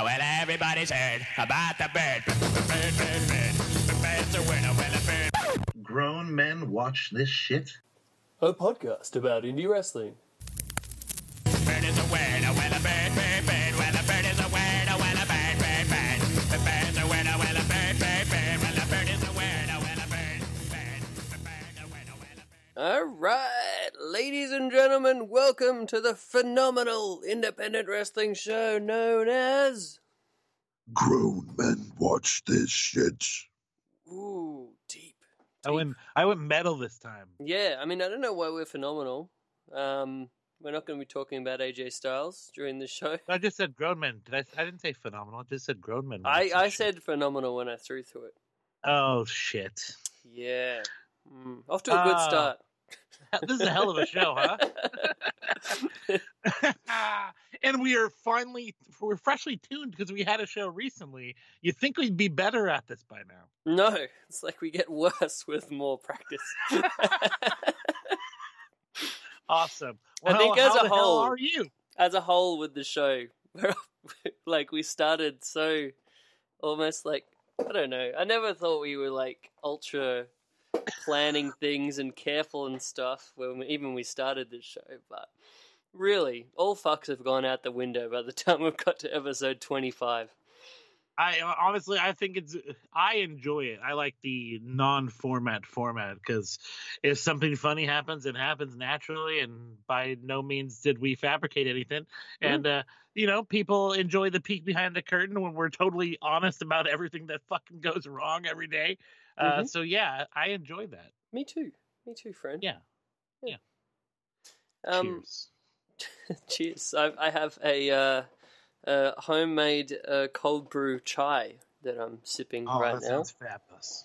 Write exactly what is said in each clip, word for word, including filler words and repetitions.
Oh, well, everybody's heard about the bird. Bird, bird, bird. The bird's a winner, well, a bird. Grown men watch this shit. A podcast about indie wrestling. Bird is a winner, well, a bird, bird, bird. Well, a bird is a winner, well, a bird, bird, bird. The bird's a winner, well, a bird, bird, bird. Well, a bird is a winner, well, a bird, bird. The bird, a winner, well, a bird. All right, ladies and gentlemen, welcome to the phenomenal independent wrestling show known as... Grown Men Watch This Shit. Ooh, deep. deep. I, went, I went metal this time. Yeah, I mean, I don't know why we're phenomenal. Um... We're not going to be talking about A J Styles during the show. I just said grown men. Did I, I didn't say phenomenal. I just said grown men. I, I said phenomenal when I threw through it. Oh, shit. Yeah. Mm. Off to a uh, good start. This is a hell of a show, huh? And we are finally, we're freshly tuned because we had a show recently. You'd think we'd be better at this by now. No. It's like we get worse with more practice. Awesome. Well, I think as a whole, are you? As a whole with the show, we're, like we started so almost like, I don't know. I never thought we were like ultra planning things and careful and stuff when we, even we started this show. But really, all fucks have gone out the window by the time we've got to episode twenty-five. I honestly, I think it's, I enjoy it. I like the non-format format because if something funny happens, it happens naturally. And by no means did we fabricate anything. Mm-hmm. And, uh, you know, people enjoy the peek behind the curtain when we're totally honest about everything that fucking goes wrong every day. Uh, mm-hmm. So, yeah, I enjoy that. Me too. Me too, friend. Yeah. Yeah. yeah. Um, cheers. Cheers. I, I have a... Uh... Uh, homemade uh, cold brew chai that I'm sipping oh, right that now. Sounds fabulous.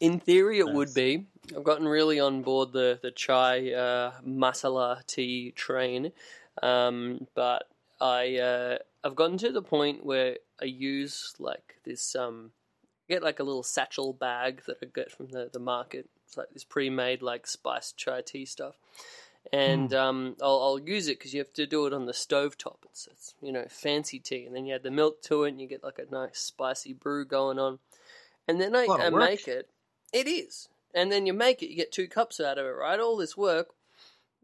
In theory, it nice. would be. I've gotten really on board the the chai uh, masala tea train, um, but I uh, I've gotten to the point where I use like this. Um, get like a little satchel bag that I get from the the market. It's like this pre-made like spiced chai tea stuff. And um, I'll, I'll use it because you have to do it on the stovetop. It's, it's, you know, fancy tea. And then you add the milk to it and you get like a nice spicy brew going on. And then I, I make it. It is. And then you make it. You get two cups out of it, right? All this work.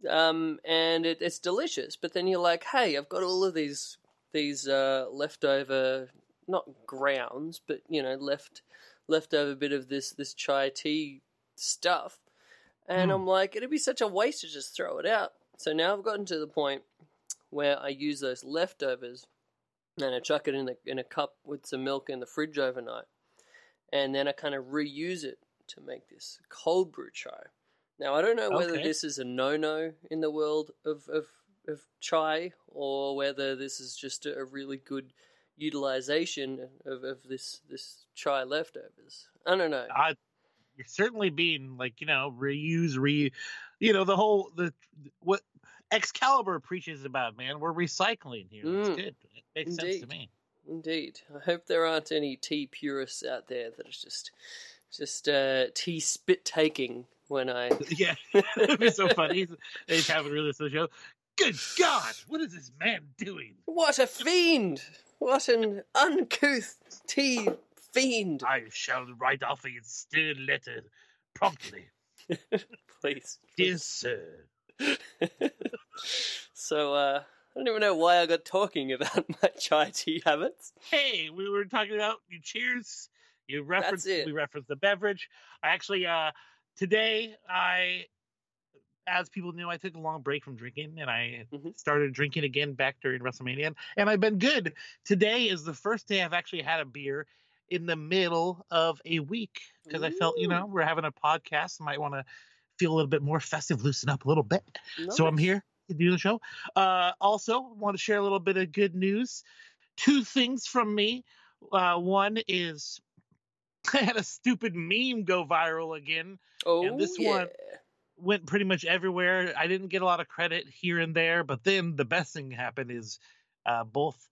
Um, and it, it's delicious. But then you're like, hey, I've got all of these these uh, leftover, not grounds, but, you know, left leftover bit of this this chai tea stuff. And mm. I'm like, it'd be such a waste to just throw it out. So now I've gotten to the point where I use those leftovers and I chuck it in, the, in a cup with some milk in the fridge overnight. And then I kind of reuse it to make this cold brew chai. Now, I don't know whether okay. this is a no-no in the world of, of, of chai or whether this is just a really good utilization of, of this, this chai leftovers. I don't know. I You're certainly being like, you know, reuse, re, you know, the whole, the what Excalibur preaches about, man. We're recycling here. Mm. It's good. It makes Indeed. sense to me. Indeed. I hope there aren't any tea purists out there that is just, just uh, tea spit taking when I. Yeah. It'd be so funny. They haven't really listened to the show. Good God. What is this man doing? What a fiend. What an uncouth tea. Fiend. I shall write off a stern letter promptly. Please. Dear sir. So, uh, I don't even know why I got talking about my chai tea habits. Hey, we were talking about you cheers. You referenced, That's it. We referenced the beverage. I actually, uh, today, I, as people knew, I took a long break from drinking and I mm-hmm. started drinking again back during WrestleMania. And I've been good. Today is the first day I've actually had a beer in the middle of a week because I felt, you know, we're having a podcast, might want to feel a little bit more festive, loosen up a little bit. Nice. So I'm here to do the show. Uh, also want to share a little bit of good news. Two things from me. Uh, one is I had a stupid meme go viral again. Oh, and this yeah. one went pretty much everywhere. I didn't get a lot of credit here and there, but then the best thing happened is uh, both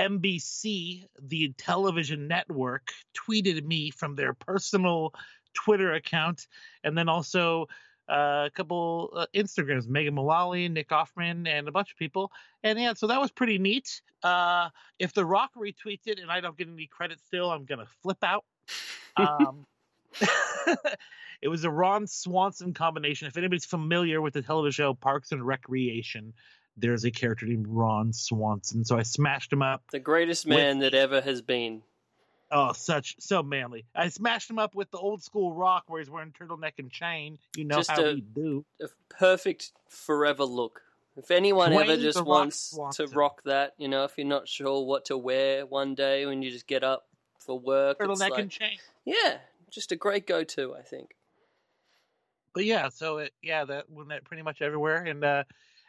N B C, the television network, tweeted me from their personal Twitter account, and then also uh, a couple uh, Instagrams, Megan Mullally, Nick Offerman, and a bunch of people. And yeah, so that was pretty neat. Uh, if The Rock retweets it and I don't get any credit still, I'm going to flip out. Um, it was a Ron Swanson combination. If anybody's familiar with the television show Parks and Recreation, there's a character named Ron Swanson. So I smashed him up. The greatest man with... that ever has been. Oh, such, so manly. I smashed him up with the old school Rock where he's wearing turtleneck and chain. You know just how a, we do. A perfect forever look. If anyone Dwayne ever just wants Swanson. to rock that, you know, if you're not sure what to wear one day when you just get up for work. Turtleneck it's like, and chain. Yeah, just a great go-to, I think. But yeah, so it, yeah, that went pretty much everywhere. And, uh,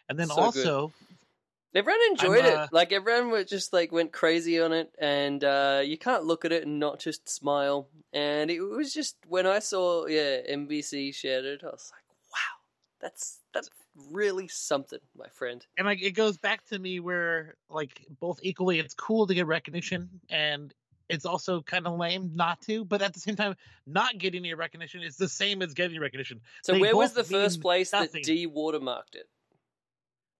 and then so also... Good. Everyone enjoyed uh, it. Like, everyone just, like, went crazy on it, and uh, you can't look at it and not just smile. And it was just, when I saw, yeah, N B C shared it, I was like, wow, that's that's really something, my friend. And, like, it goes back to me where, like, both equally, it's cool to get recognition, and it's also kind of lame not to, but at the same time, not getting any recognition is the same as getting recognition. So they where was the first place nothing. that de-watermarked it?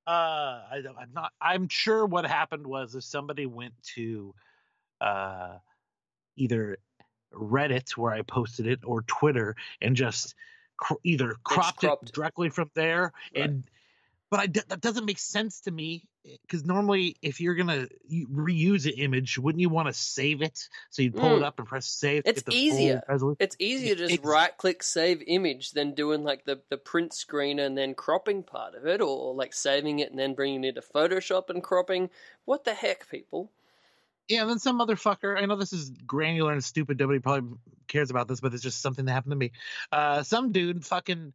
Uh, I, I'm not. I'm sure what happened was if somebody went to uh, either Reddit where I posted it or Twitter and just cr- either cropped, cropped it directly from there. Right. And but I, that doesn't make sense to me because normally if you're gonna reuse an image, wouldn't you want to save it? So you pull mm. it up and press save. It's easier. It's easier to just right click save image than doing like the, the print screen and then cropping part of it, or like saving it and then bringing it to Photoshop and cropping. What the heck, people? Yeah, and then some motherfucker, I know this is granular and stupid, nobody probably cares about this, but it's just something that happened to me. Uh, some dude fucking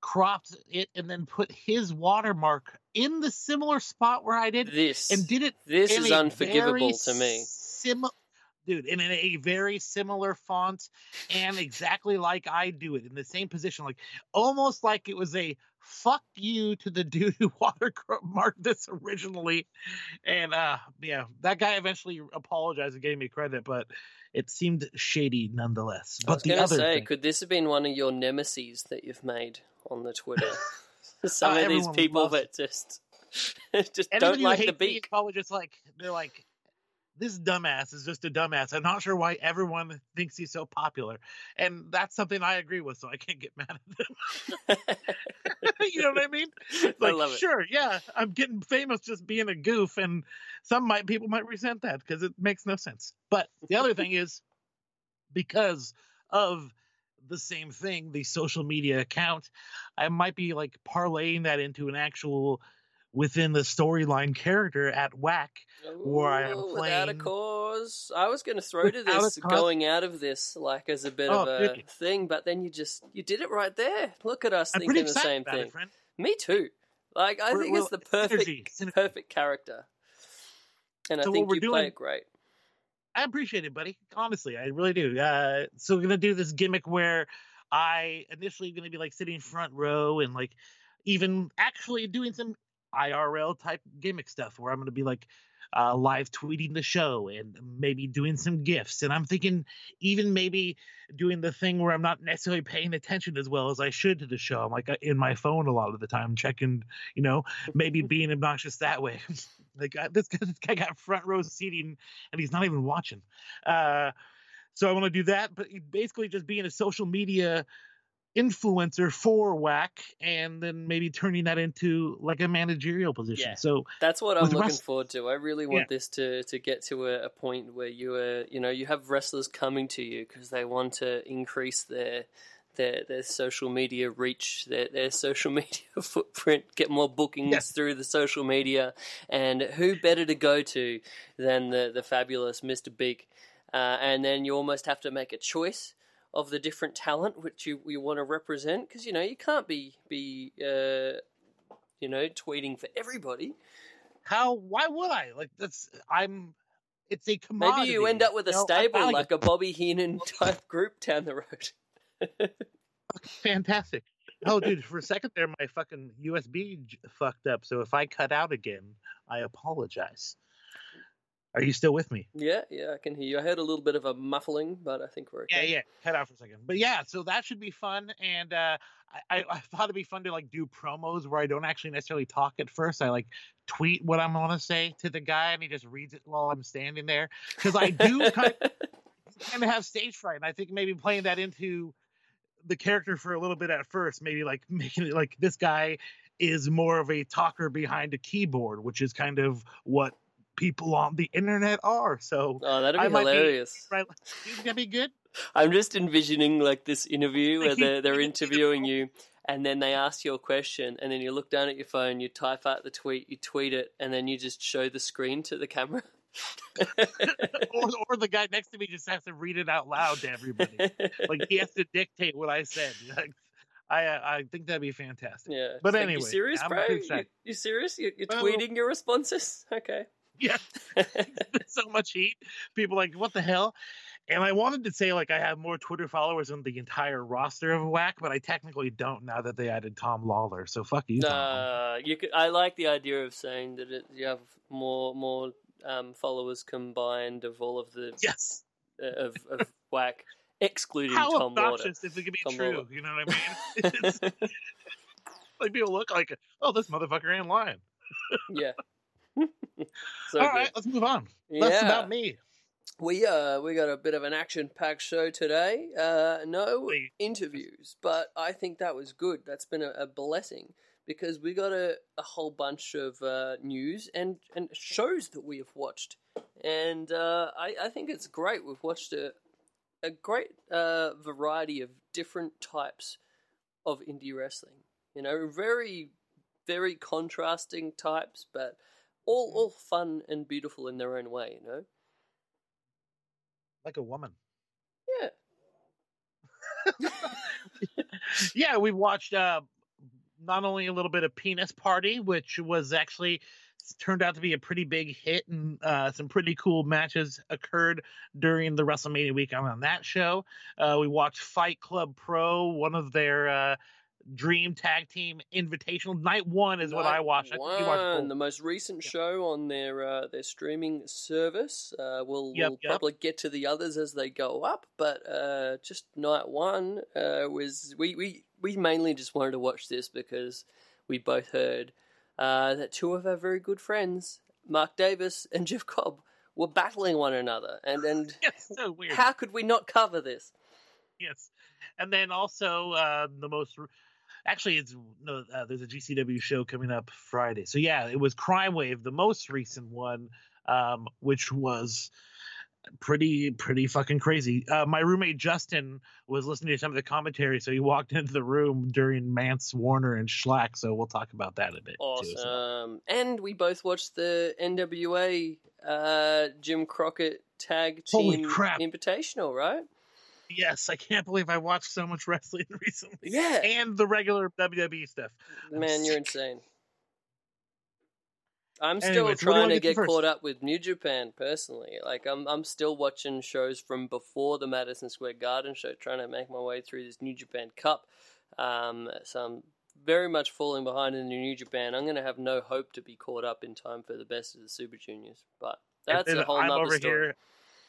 cropped it and then put his watermark in the similar spot where I did this, and did it. This is unforgivable to me, sim- dude. And in a very similar font, and exactly like I do it in the same position, like almost like it was a fuck you to the dude who watermarked this originally. And uh, yeah, that guy eventually apologized and gave me credit, but it seemed shady nonetheless. But I was the other say, thing, could this have been one of your nemeses that you've made on the Twitter? Some uh, of these people that just just don't like the beak. Probably just like they're like, this dumbass is just a dumbass. I'm not sure why everyone thinks he's so popular, and that's something I agree with. So I can't get mad at them. You know what I mean? Like, I love it. Sure, yeah, I'm getting famous just being a goof, and some might people might resent that because it makes no sense. But the other thing is because of the same thing, the social media account, I might be like parlaying that into an actual within the storyline character at W A C where I am playing Without a Cause. I was going to throw to this going out of this like as a bit oh, of a really? thing, but then you just you did it right there. Look at us I'm thinking the same thing. It, me too. Like I we're, think it's the perfect synergy, synergy. perfect character, and so I think you doing, play it great. I appreciate it, buddy. Honestly, I really do. Uh, so we're going to do this gimmick where I initially going to be like sitting front row and like even actually doing some I R L type gimmick stuff where I'm going to be like uh, live tweeting the show and maybe doing some GIFs. And I'm thinking even maybe doing the thing where I'm not necessarily paying attention as well as I should to the show. I'm like in my phone a lot of the time checking, you know, maybe being obnoxious that way. Like this guy, this guy got front row seating and he's not even watching. Uh, so I want to do that, but basically just being a social media influencer for W A C and then maybe turning that into like a managerial position. Yeah, so that's what I'm looking rest- forward to. I really want yeah. this to, to get to a, a point where you are, you know, you have wrestlers coming to you because they want to increase their, their, their social media reach, their, their social media footprint, get more bookings yeah. through the social media. And who better to go to than the, the fabulous Mister Big. Uh, and then you almost have to make a choice of the different talent which you, you want to represent, because you know you can't be be uh, you know tweeting for everybody. How? Why would I? Like that's I'm. It's a commodity. Maybe you end up with a no, stable like, like a Bobby Heenan type group down the road. Fantastic. Oh, dude! For a second there, my fucking U S B fucked up. So if I cut out again, I apologize. Are you still with me? Yeah, yeah, I can hear you. I heard a little bit of a muffling, but I think we're okay. Yeah, yeah, head out for a second. But yeah, so that should be fun, and uh, I, I thought it'd be fun to, like, do promos where I don't actually necessarily talk at first. I, like, tweet what I want to say to the guy, and he just reads it while I'm standing there. Because I do kind of, kind of have stage fright, and I think maybe playing that into the character for a little bit at first, maybe, like, making it like this guy is more of a talker behind a keyboard, which is kind of what people on the internet are. So oh, that'd be I hilarious. Be, right, that'd be good. I'm just envisioning like this interview where they're, they're interviewing you, and then they ask you a question, and then you look down at your phone, you type out the tweet, you tweet it, and then you just show the screen to the camera. or, or the guy next to me just has to read it out loud to everybody. Like he has to dictate what I said. Like, I uh, I think that'd be fantastic. Yeah. But like, anyway, you serious, I'm bro? You, you serious? You're, you're well, tweeting your responses? Okay. Yeah, so much heat. People like, what the hell? And I wanted to say, like, I have more Twitter followers than the entire roster of W A C, but I technically don't now that they added Tom Lawler. So fuck you, Tom. Uh, you could, I like the idea of saying that it, you have more more um, followers combined of all of the yes uh, of, of W A C, excluding How Tom Lawler. How obnoxious if it could be Tom true? Lawler. You know what I mean? It's, like people look like, oh, this motherfucker ain't lying. Yeah. So all right, good. Let's move on. Yeah. That's about me. We uh we got a bit of an action-packed show today. Uh, no Please. interviews, but I think that was good. That's been a, a blessing because we got a, a whole bunch of uh, news and, and shows that we have watched, and uh, I, I think it's great. We've watched a a great uh, variety of different types of indie wrestling. You know, very very contrasting types, but. All all fun and beautiful in their own way, you know? Like a woman. Yeah. Yeah, we watched uh, not only a little bit of Penis Party, which was actually turned out to be a pretty big hit, and uh, some pretty cool matches occurred during the WrestleMania weekend on that show. Uh, we watched Fight Club Pro, one of their... Uh, Dream Tag Team Invitational Night One is night what I watched. One, I think you watched both. The most recent yeah. show on their uh, their streaming service. Uh, we'll, yep, we'll yep. probably get to the others as they go up, but uh, just Night One uh, was we, we we mainly just wanted to watch this because we both heard uh, that two of our very good friends, Mark Davis and Jeff Cobb, were battling one another, and and yes, so weird. How could we not cover this? Yes, and then also uh, the most. Re- Actually, it's no. Uh, there's a G C W show coming up Friday. So, yeah, it was Crime Wave, the most recent one, um, which was pretty, pretty fucking crazy. Uh, my roommate, Justin, was listening to some of the commentary, so he walked into the room during Mance Warner and Schlag, so we'll talk about that a bit. Awesome. Too, so. And we both watched the N W A uh, Jim Crockett Tag Team Invitational, right? Yes, I can't believe I watched so much wrestling recently. Yeah. And the regular W W E stuff. Man, you're insane. I'm still Anyways, trying to get, get caught up with New Japan, personally. Like, I'm I'm still watching shows from before the Madison Square Garden show, trying to make my way through this New Japan Cup. Um, so I'm very much falling behind in the New Japan. I'm going to have no hope to be caught up in time for the best of the Super Juniors. But that's and, and a whole I'm nother over story. Here.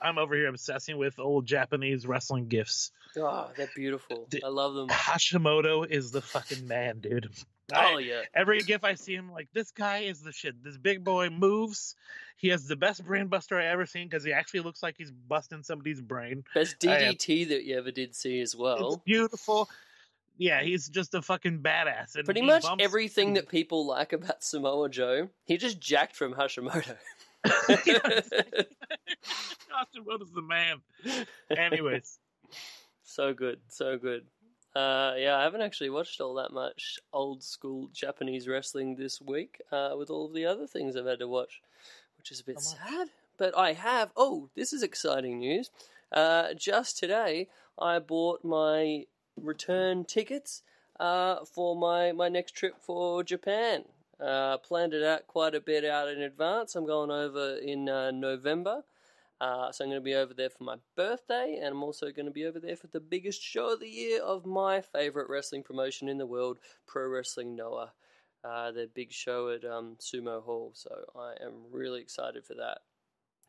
I'm over here obsessing with old Japanese wrestling gifs. Oh, they're beautiful. I love them. Hashimoto is the fucking man, dude. Oh, yeah. I, every gif I see him, like, this guy is the shit. This big boy moves. He has the best brain buster I ever seen because he actually looks like he's busting somebody's brain. Best D D T I, that you ever did see as well. It's beautiful. Yeah, he's just a fucking badass. And Pretty much everything him. that people like about Samoa Joe, he just jacked from Hashimoto. What is the man? Anyways, so good, so good. Uh, yeah, I haven't actually watched all that much old school Japanese wrestling this week. Uh, with all of the other things I've had to watch, which is a bit sad. But I have. Oh, this is exciting news. Uh, just today, I bought my return tickets. Uh, for my my next trip for Japan. Uh, planned it out quite a bit out in advance. I'm going over in uh, November, uh, so I'm going to be over there for my birthday, and I'm also going to be over there for the biggest show of the year of my favorite wrestling promotion in the world, Pro Wrestling Noah, uh, their big show at um, Sumo Hall. So I am really excited for that.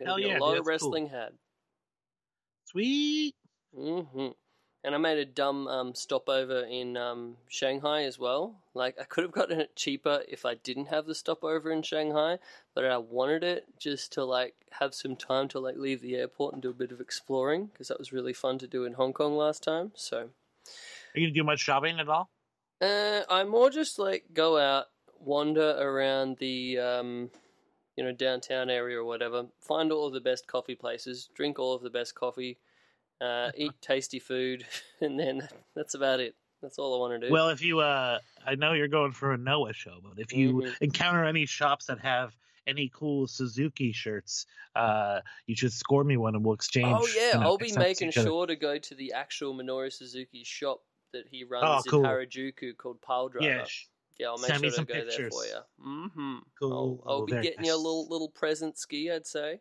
Hell yeah, a lot dude, of wrestling cool. had. Sweet. Mm-hmm. And I made a dumb um, stopover in um, Shanghai as well. Like, I could have gotten it cheaper if I didn't have the stopover in Shanghai, but I wanted it just to, like, have some time to, like, leave the airport and do a bit of exploring, because that was really fun to do in Hong Kong last time, so. Are you going to do much shopping at all? Uh, I more just, like, go out, wander around the, um, you know, downtown area or whatever, find all of the best coffee places, drink all of the best coffee, Uh, eat tasty food, and then that's about it. That's all I want to do. Well, if you, uh, I know you're going for a Noah show, but if you mm-hmm. encounter any shops that have any cool Suzuki shirts, uh, you should score me one and we'll exchange. Oh, yeah, I'll be making sure to go to the actual Minoru Suzuki shop that he runs oh, cool. in Harajuku called Pile Driver. Yeah, sh- yeah I'll make send sure to go pictures. There for you. Mm-hmm. Cool. I'll, I'll oh, be getting nice. You a little, little present ski, I'd say.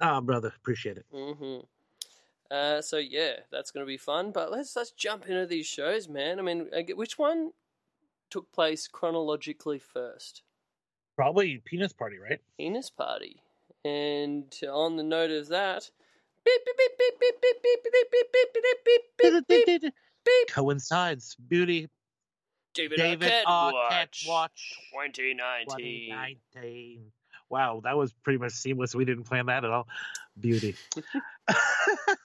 Oh, brother, appreciate it. Mm-hmm. Uh, so yeah, that's going to be fun, but let's let's jump into these shows, man. I mean, which one took place chronologically first? Probably Penis Party, right? Penis Party. And on the note of that, beep beep beep beep beep beep beep beep beep beep beep beep beep coincides beauty. David Arquette watch twenty nineteen. twenty nineteen. Wow, that was pretty much seamless. We didn't plan that at all. Beauty.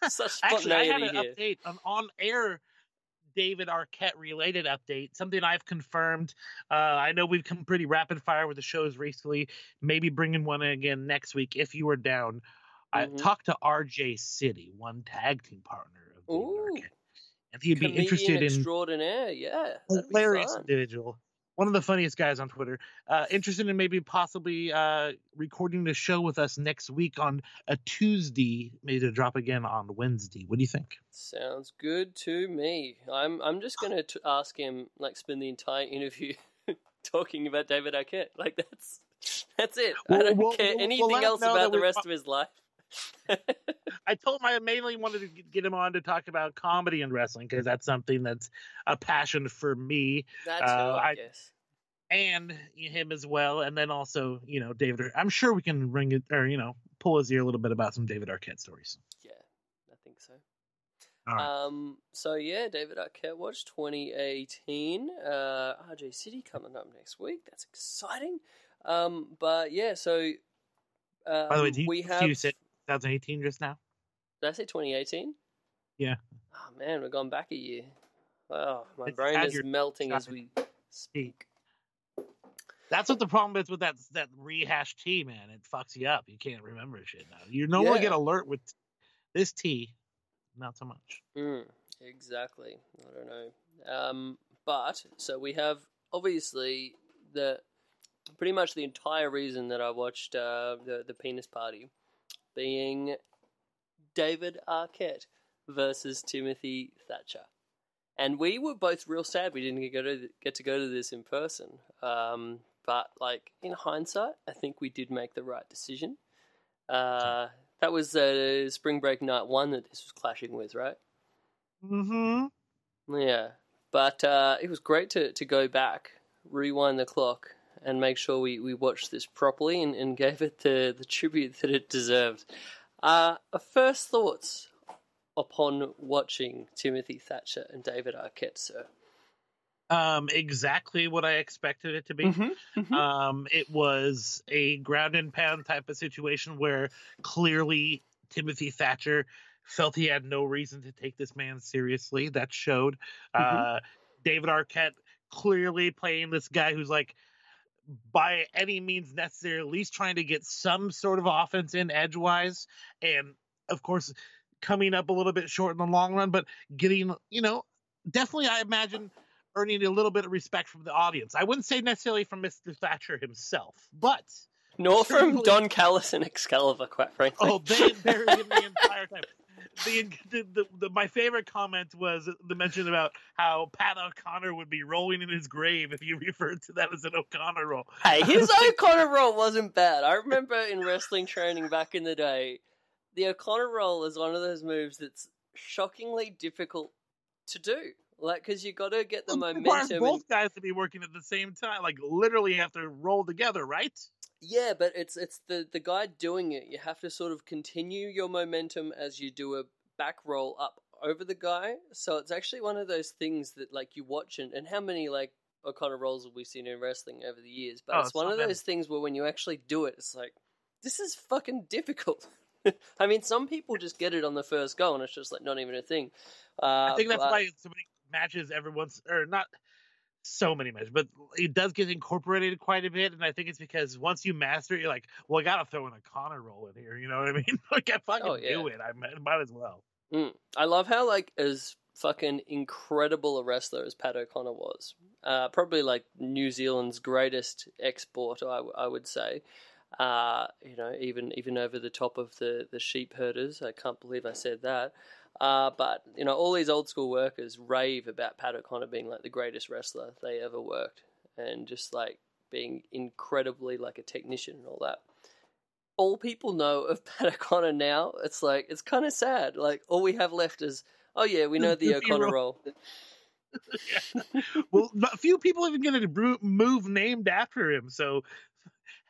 Such Actually, I had an here. update, an on-air David Arquette-related update, something I've confirmed. Uh, I know we've come pretty rapid-fire with the shows recently, maybe bringing one again next week if you are down. Mm-hmm. I talked to R J City, one tag team partner of David Ooh, Arquette. If you'd be interested extraordinaire. in... extraordinaire, yeah. Hilarious individual. One of the funniest guys on Twitter, uh, interested in maybe possibly uh, recording the show with us next week on a Tuesday, maybe to drop again on Wednesday. What do you think? Sounds good to me. I'm I'm just going to ask him, like, spend the entire interview talking about David Arquette. Like, that's that's it. Well, I don't well, care well, anything well, else about the rest po- of his life. I told him I mainly wanted to get him on to talk about comedy and wrestling because that's something that's a passion for me. That's uh, who I, I guess. And him as well. And then also, you know, David, I'm sure we can ring it or, you know, pull his ear a little bit about some David Arquette stories. Yeah, I think so. All right. Um, so, yeah, David Arquette Watch twenty eighteen. Uh, R J City coming up next week. That's exciting. Um, but, yeah, so. Um, By the way, do you, we have. You said- twenty eighteen just now? Did I say twenty eighteen? Yeah. Oh, man, we're gone back a year. Wow, my it's brain is melting shopping. As we speak. That's what the problem is with that that rehash tea, man. It fucks you up. You can't remember shit now. You normally yeah. get alert with this tea. Not so much. Mm, exactly. I don't know. Um, but, so we have, obviously, the pretty much the entire reason that I watched uh, the, the Penis Party being David Arquette versus Timothy Thatcher. And we were both real sad we didn't get to, get to go to this in person. Um, but, like, in hindsight, I think we did make the right decision. Uh, that was uh, Spring Break Night one that this was clashing with, right? Mm-hmm. Yeah. But uh, it was great to, to go back, rewind the clock, and make sure we, we watched this properly and, and gave it the, the tribute that it deserved. Uh, our first thoughts upon watching Timothy Thatcher and David Arquette, sir? Um, exactly what I expected it to be. Mm-hmm, mm-hmm. Um, it was a ground and pound type of situation where clearly Timothy Thatcher felt he had no reason to take this man seriously. That showed. Mm-hmm. Uh, David Arquette clearly playing this guy who's like, by any means necessary, at least trying to get some sort of offense in edgewise, and of course coming up a little bit short in the long run, but getting, you know, definitely I imagine earning a little bit of respect from the audience. I wouldn't say necessarily from Mister Thatcher himself, but nor from Don Callis and Excalibur, quite frankly. Oh, they buried him the entire time. The, the, the, the, my favorite comment was the mention about how Pat O'Connor would be rolling in his grave if you referred to that as an O'Connor roll. Hey, his O'Connor roll wasn't bad. I remember in wrestling training back in the day, the O'Connor roll is one of those moves that's shockingly difficult to do. Like, because you got to get the well, momentum. Both and... guys to be working at the same time, like literally have to roll together, right? Yeah, but it's it's the, the guy doing it. You have to sort of continue your momentum as you do a back roll up over the guy. So it's actually one of those things that, like, you watch and, and how many, like, O'Connor rolls have we seen in wrestling over the years? But oh, it's, it's one of those things where when you actually do it, it's like, this is fucking difficult. I mean, some people just get it on the first go, and it's just, like, not even a thing. Uh, I think that's but... why so many matches every once, or not... so many matches, but it does get incorporated quite a bit, and I think it's because once you master it, you're like, well, I gotta throw in a Connor roll in here, you know what I mean? Like, I fucking oh, yeah. do it, I might, might as well. Mm. I love how, like, as fucking incredible a wrestler as Pat O'Connor was, uh, probably, like, New Zealand's greatest export, I, I would say, uh, you know, even even over the top of the, the sheep herders, I can't believe I said that. Uh, but, you know, all these old school workers rave about Pat O'Connor being, like, the greatest wrestler they ever worked and just, like, being incredibly, like, a technician and all that. All people know of Pat O'Connor now, it's, like, it's kind of sad. Like, all we have left is, oh, yeah, we know the O'Connor roll. Yeah. Well, a few people even get a move named after him, so...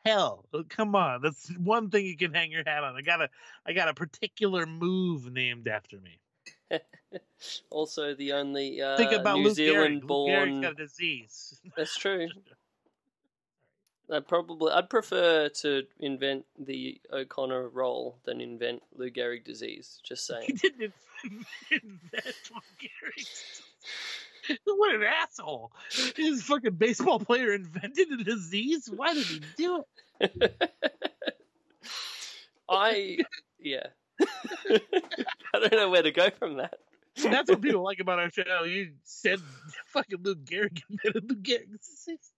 Hell, come on! That's one thing you can hang your hat on. I got a, I got a particular move named after me. Also, the only uh, think about New Luke Zealand-born Luke got a disease. That's true. I probably I'd prefer to invent the O'Connor roll than invent Lou Gehrig disease. Just saying. He didn't invent Lou Gehrig's. What an asshole! This fucking baseball player invented a disease. Why did he do it? I yeah. I don't know where to go from that. That's what people like about our show. You said fucking Luke Gehrig invented Luke Gehrig's disease.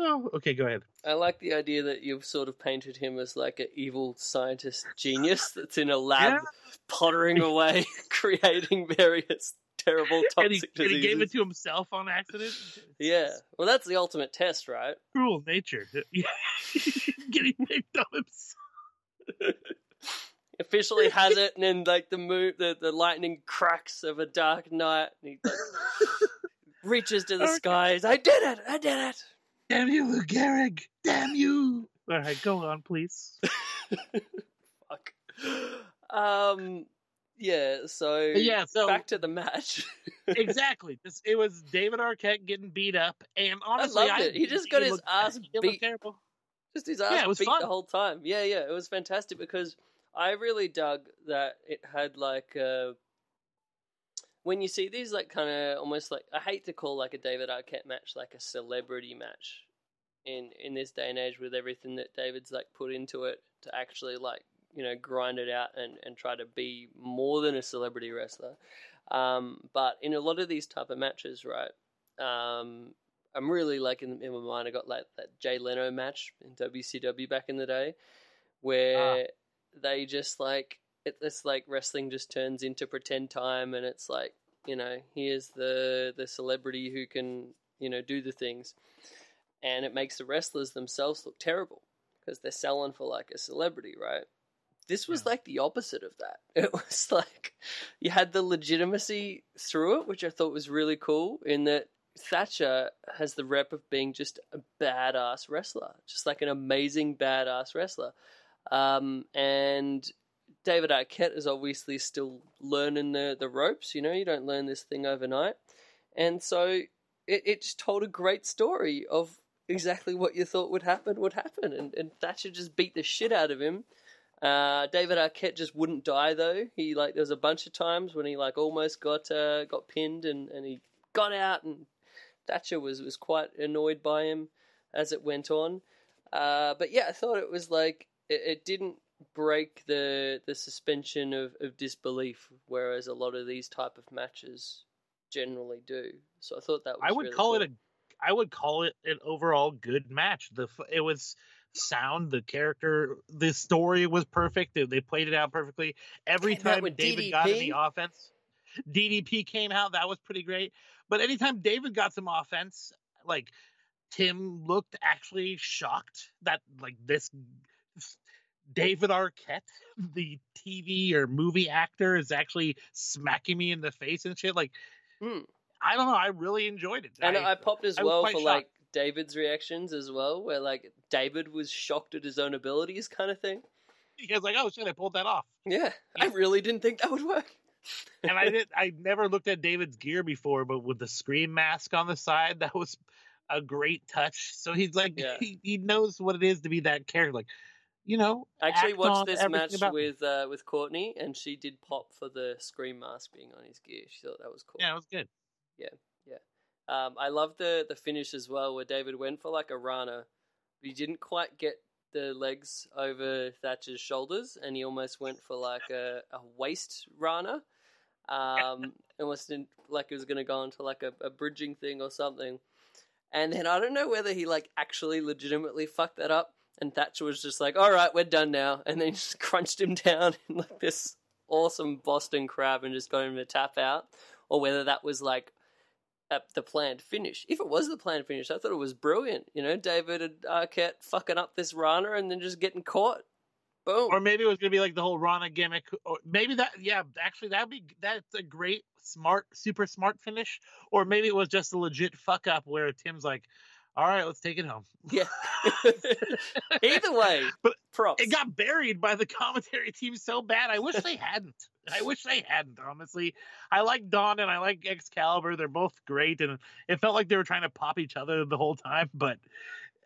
Oh, okay, go ahead. I like the idea that you've sort of painted him as like an evil scientist genius that's in a lab yeah. pottering away, creating various. Terrible toxic and he, diseases. And he gave it to himself on accident? Yeah. Well, that's the ultimate test, right? Cruel nature. Getting picked on himself. Officially has it, and then like the moon, the, the lightning cracks of a dark night, and he like, reaches to the okay. skies. I did it! I did it! Damn you, Lou Gehrig! Damn you! All right, go on, please. Fuck. Um... Yeah, so, yeah, so back to the match. Exactly. This, it was David Arquette getting beat up, and honestly, I loved I it. He just got his ass bad. beat. Terrible. Just his ass yeah, beat fun. the whole time. Yeah, yeah, it was fantastic because I really dug that it had like uh, when you see these like kind of almost like I hate to call like a David Arquette match like a celebrity match in in this day and age with everything that David's like put into it to actually like. You know, grind it out and, and try to be more than a celebrity wrestler. Um, but in a lot of these type of matches, right, um, I'm really, like, in, in my mind, I got, like, that Jay Leno match in W C W back in the day where ah. they just, like, it, it's like wrestling just turns into pretend time and it's like, you know, here's the, the celebrity who can, you know, do the things. And it makes the wrestlers themselves look terrible because they're selling for, like, a celebrity, right? This was yeah. like the opposite of that. It was like you had the legitimacy through it, which I thought was really cool in that Thatcher has the rep of being just a badass wrestler, just like an amazing badass wrestler. Um, and David Arquette is obviously still learning the, the ropes. You know, you don't learn this thing overnight. And so it, it just told a great story of exactly what you thought would happen would happen. And, and Thatcher just beat the shit out of him. Uh, David Arquette just wouldn't die though. He like there was a bunch of times when he like almost got uh, got pinned and, and he got out and Thatcher was, was quite annoyed by him as it went on. Uh, but yeah, I thought it was like it, it didn't break the the suspension of, of disbelief, whereas a lot of these type of matches generally do. So I thought that was I would really call cool. it a I would call it an overall good match. The it was. Sound, the character, the story was perfect. They, they played it out perfectly. Every Came time David D D P. Got in the offense, D D P came out. That was pretty great. But anytime David got some offense, like Tim looked actually shocked that like this David Arquette, the T V or movie actor, is actually smacking me in the face and shit. Like, mm. I don't know. I really enjoyed it. And I, I popped as I well for shocked. Like David's reactions as well, where like David was shocked at his own abilities kind of thing. He was like, oh shit, I pulled that off. Yeah, yeah. I really didn't think that would work. And I did, I never looked at David's gear before, but with the Scream mask on the side, that was a great touch. So he's like, yeah. he, he knows what it is to be that character. Like, you know, I actually watched this match with uh, with Courtney, and she did pop for the Scream mask being on his gear. She thought that was cool. Yeah, it was good. Yeah, yeah. Um, I love the, the finish as well, where David went for like a Rana, but he didn't quite get the legs over Thatcher's shoulders, and he almost went for like a, a waist Rana. Um, almost in, like it was going to go into like a, a bridging thing or something. And then I don't know whether he like actually legitimately fucked that up, and Thatcher was just like, all right, we're done now. And then just crunched him down in like this awesome Boston crab and just got him to tap out. Or whether that was like at the planned finish. If it was the planned finish, I thought it was brilliant. You know, David and Arquette fucking up this Rana and then just getting caught. Boom. Or maybe it was going to be like the whole Rana gimmick. Or maybe that, yeah, actually that'd be, that's a great, smart, super smart finish. Or maybe it was just a legit fuck up where Tim's like, all right, let's take it home. Yeah. Either way, but props. It got buried by the commentary team so bad. I wish they hadn't. I wish they hadn't, honestly. I like Dawn and I like Excalibur. They're both great. And it felt like they were trying to pop each other the whole time. But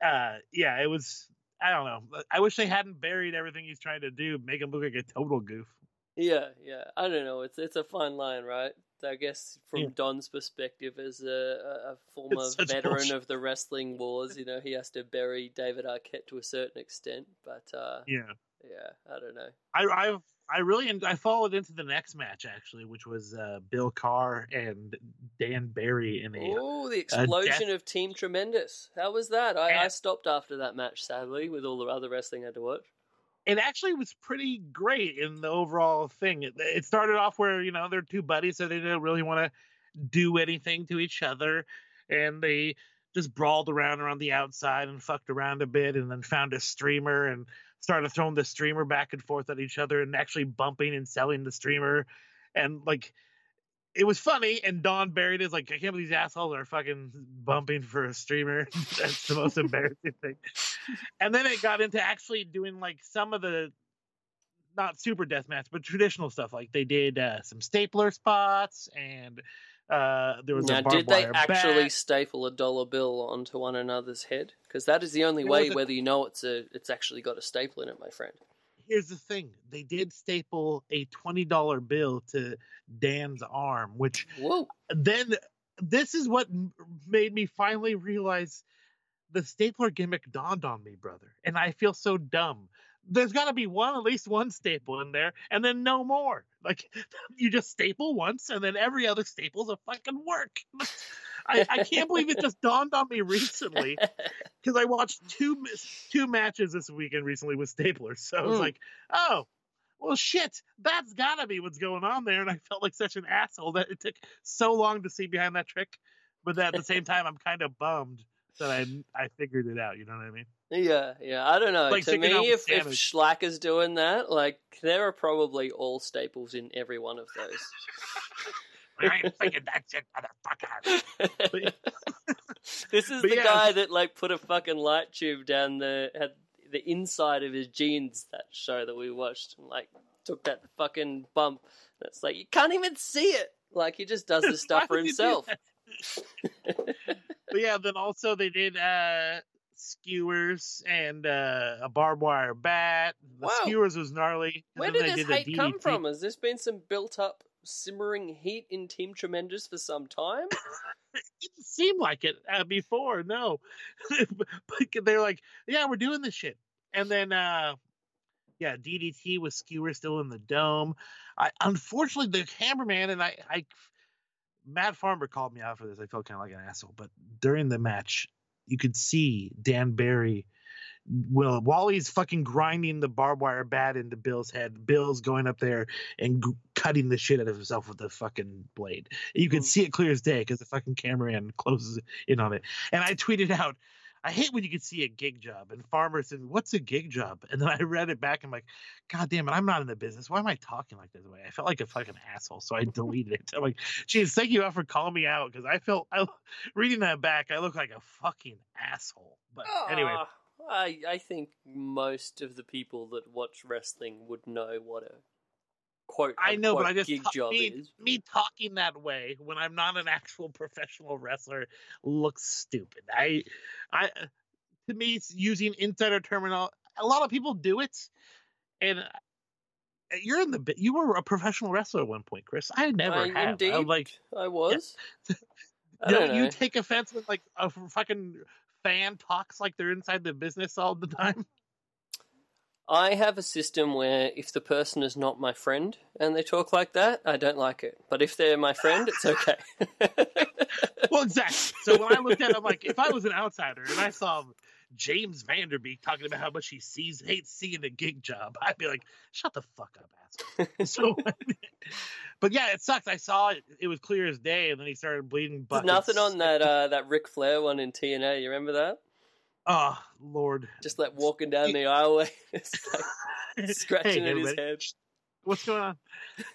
uh, yeah, it was, I don't know. I wish they hadn't buried everything he's trying to do, make him look like a total goof. Yeah, yeah. I don't know. It's it's a fine line, right? I guess from yeah. Don's perspective as a, a former veteran bullshit. Of the wrestling wars, you know, he has to bury David Arquette to a certain extent, but uh, yeah, yeah, I don't know. I I've, I really I followed into the next match actually, which was uh, Bill Carr and Dan Barry in the oh the explosion uh, of Team Tremendous. How was that? I, and, I stopped after that match, sadly, with all the other wrestling I had to watch. It actually was pretty great in the overall thing. It, it started off where, you know, they're two buddies, so they didn't really want to do anything to each other. And they just brawled around around the outside and fucked around a bit and then found a streamer and started throwing the streamer back and forth at each other and actually bumping and selling the streamer. And, like, it was funny. And Don Barry is like, I can't believe these assholes are fucking bumping for a streamer. That's the most embarrassing thing. And then it got into actually doing like some of the not super deathmatch, but traditional stuff. Like they did uh, some stapler spots, and uh, there was now, a barbed wire bat. Did they actually staple a dollar bill onto one another's head? Because that is the only way a, whether you know it's a it's actually got a staple in it, my friend. Here's the thing: they did staple a twenty dollar bill to Dan's arm, which Whoa. Then this is what made me finally realize. The stapler gimmick dawned on me, brother, and I feel so dumb. There's got to be one, at least one staple in there, and then no more. Like, you just staple once, and then every other staple's a fucking work. I, I can't believe it just dawned on me recently, because I watched two two matches this weekend recently with staplers. So I was mm. like, oh, well, shit, that's got to be what's going on there. And I felt like such an asshole that it took so long to see behind that trick. But at the same time, I'm kind of bummed. That I I figured it out, you know what I mean? Yeah, yeah. I don't know. Like to me, if, if Schlag is doing that, like, there are probably all staples in every one of those. I ain't thinking that shit, motherfucker. This is but the yeah. guy that, like, put a fucking light tube down the had the inside of his jeans, that show that we watched, and, like, took that fucking bump. That's like, you can't even see it. Like, he just does this stuff for himself. But yeah, then also they did uh, skewers and uh, a barbed wire bat. The wow. skewers was gnarly. Where did this did hate come from? Has this been some built-up simmering heat in Team Tremendous for some time? It didn't seem like it uh, before, no. But they're like, yeah, we're doing this shit. And then, uh, yeah, D D T with skewers still in the dome. I, unfortunately, the cameraman and I... I Matt Farmer called me out for this. I felt kind of like an asshole, but during the match, you could see Dan Barry, well, while he's fucking grinding the barbed wire bat into Bill's head, Bill's going up there and g- cutting the shit out of himself with the fucking blade. You could see it clear as day because the fucking cameraman closes in on it. And I tweeted out, I hate when you can see a gig job and Farmer said, what's a gig job? And then I read it back and I'm like, God damn it, I'm not in the business. Why am I talking like this way? I felt like a fucking asshole. So I deleted it. I'm like, geez, thank you all for calling me out. Cause I felt I reading that back. I look like a fucking asshole, but uh, anyway, I, I think most of the people that watch wrestling would know what a, Quote, I know, quote, but I just gig ta- job me, is. me talking that way when I'm not an actual professional wrestler looks stupid. I, I, to me, it's using insider terminology. A lot of people do it, and you're in the you were a professional wrestler at one point, Chris. I never I, have. Indeed, I like I was. Yeah. I don't know. You take offense when like a fucking fan talks like they're inside the business all the time. I have a system where if the person is not my friend and they talk like that, I don't like it. But if they're my friend, it's okay. Well, exactly. So when I looked at it, I'm like, if I was an outsider and I saw James Vanderbeek talking about how much he sees, hates seeing a gig job, I'd be like, shut the fuck up, asshole. So, but yeah, it sucks. I saw it. It was clear as day, and then he started bleeding buckets. There's nothing on that, uh, that Ric Flair one in T N A. You remember that? Oh, Lord. Just like walking down you, the aisleway, like scratching hey, at his head. What's going on?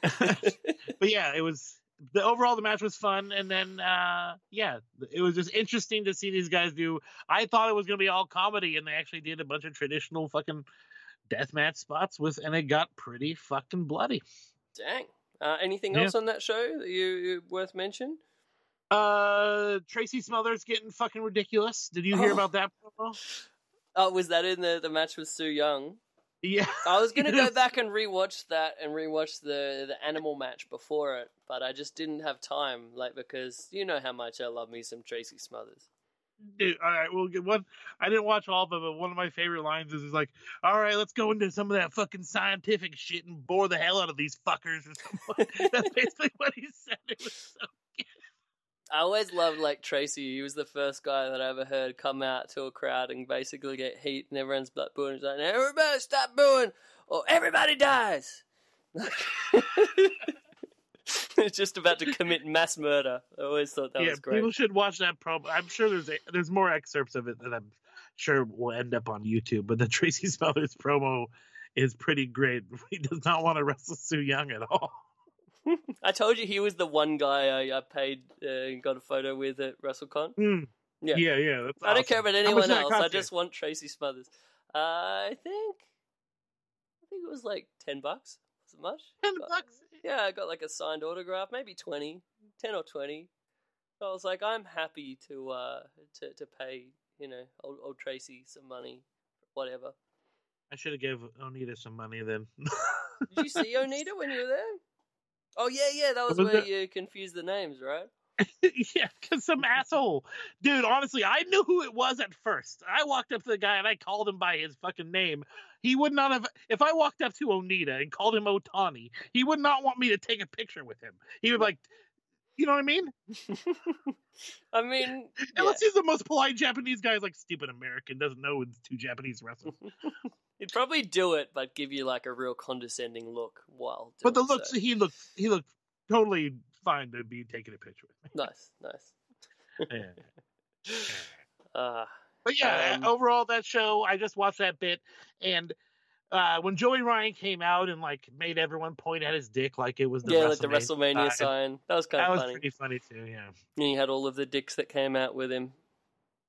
But yeah, it was the overall the match was fun, and then uh, yeah, it was just interesting to see these guys do. I thought it was going to be all comedy, and they actually did a bunch of traditional fucking deathmatch spots with, and it got pretty fucking bloody. Dang. Uh, anything yeah. else on that show that you, you worth mentioning? Uh, Tracy Smothers getting fucking ridiculous. Did you hear oh. about that promo? Oh, was that in the, the match with Sue Young? Yeah. I was going to go back and rewatch that and rewatch the, the animal match before it, but I just didn't have time, like, because you know how much I love me some Tracy Smothers. Dude, all right, we'll get one. I didn't watch all of it, but one of my favorite lines is, is like, all right, let's go into some of that fucking scientific shit and bore the hell out of these fuckers. Or something. That's basically what he said. It was so good. I always loved, like, Tracy. He was the first guy that I ever heard come out to a crowd and basically get heat, and everyone's like booing. He's like, everybody stop booing, or everybody dies. It's just about to commit mass murder. I always thought that yeah, was great. People should watch that promo. I'm sure there's a, there's more excerpts of it that I'm sure will end up on YouTube, but the Tracy Smothers promo is pretty great. He does not want to wrestle Sue Young at all. I told you he was the one guy I, I paid uh, and got a photo with at WrestleCon. Mm. Yeah, yeah. yeah that's I awesome. don't care about anyone else. I just you? want Tracy Smothers. Uh, I think I think it was like ten bucks. Was it much? ten bucks? Yeah, I got like a signed autograph, maybe twenty, ten or twenty. So I was like, I'm happy to uh, to, to pay, you know, old, old Tracy some money, whatever. I should have gave Onita some money then. Did you see Onita when you were there? Oh, yeah, yeah, that was, was where that... you confused the names, right? Yeah, because some asshole. Dude, honestly, I knew who it was at first. I walked up to the guy and I called him by his fucking name. He would not have... If I walked up to Onita and called him Otani, he would not want me to take a picture with him. He would be like... You know what I mean? I mean... Yeah. Unless he's the most polite Japanese guy. He's like, stupid American, doesn't know it's two Japanese wrestlers. He'd probably do it, but give you like a real condescending look while doing But the looks, so. he looked he looked totally fine to be taking a picture with me. Nice, nice. Yeah. Uh, but yeah, um, overall, that show, I just watched that bit, and... Uh, when Joey Ryan came out and like made everyone point at his dick like it was the yeah, WrestleMania, like the WrestleMania sign, that was kind that of funny. That was pretty funny too, yeah. And he had all of the dicks that came out with him.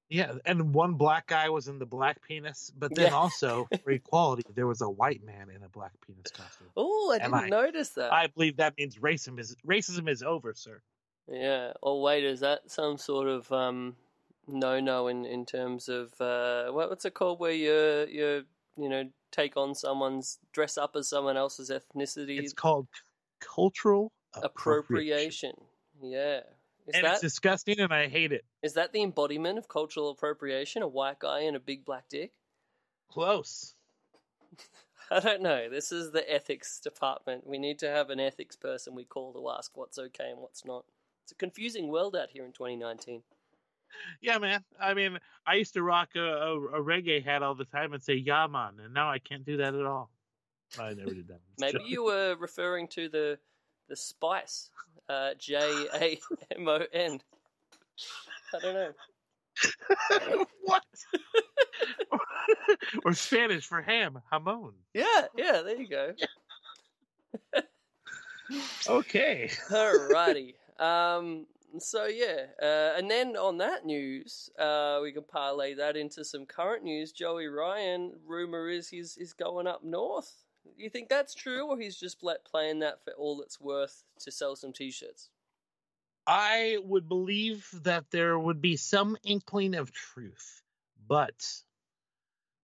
Yeah, and one black guy was in the black penis, but then yeah. also for equality, there was a white man in a black penis costume. Oh, I didn't I, notice that. I believe that means racism is racism is over, sir. Yeah. Oh wait, is that some sort of um, no-no in in terms of uh, what, what's it called where you're you're you know. take on someone's, dress up as someone else's ethnicity. It's called cultural appropriation. appropriation. Yeah. Is and that, it's disgusting and I hate it. Is that the embodiment of cultural appropriation? A white guy and a big black dick? Close. I don't know. This is the ethics department. We need to have an ethics person we call to ask what's okay and what's not. It's a confusing world out here in twenty nineteen. Yeah, man. I mean, I used to rock a, a, a reggae hat all the time and say, yeah, man, and now I can't do that at all. I never did that. Maybe you were referring to the the Spice, uh, J A M O N. I don't know. What? Or Spanish for ham, jamón. Yeah, yeah, there you go. Yeah. Okay. Alrighty. Um, so, yeah. Uh, and then on that news, uh, we can parlay that into some current news. Joey Ryan, rumor is he's, he's going up north. You think that's true, or he's just playing that for all it's worth to sell some T-shirts? I would believe that there would be some inkling of truth, but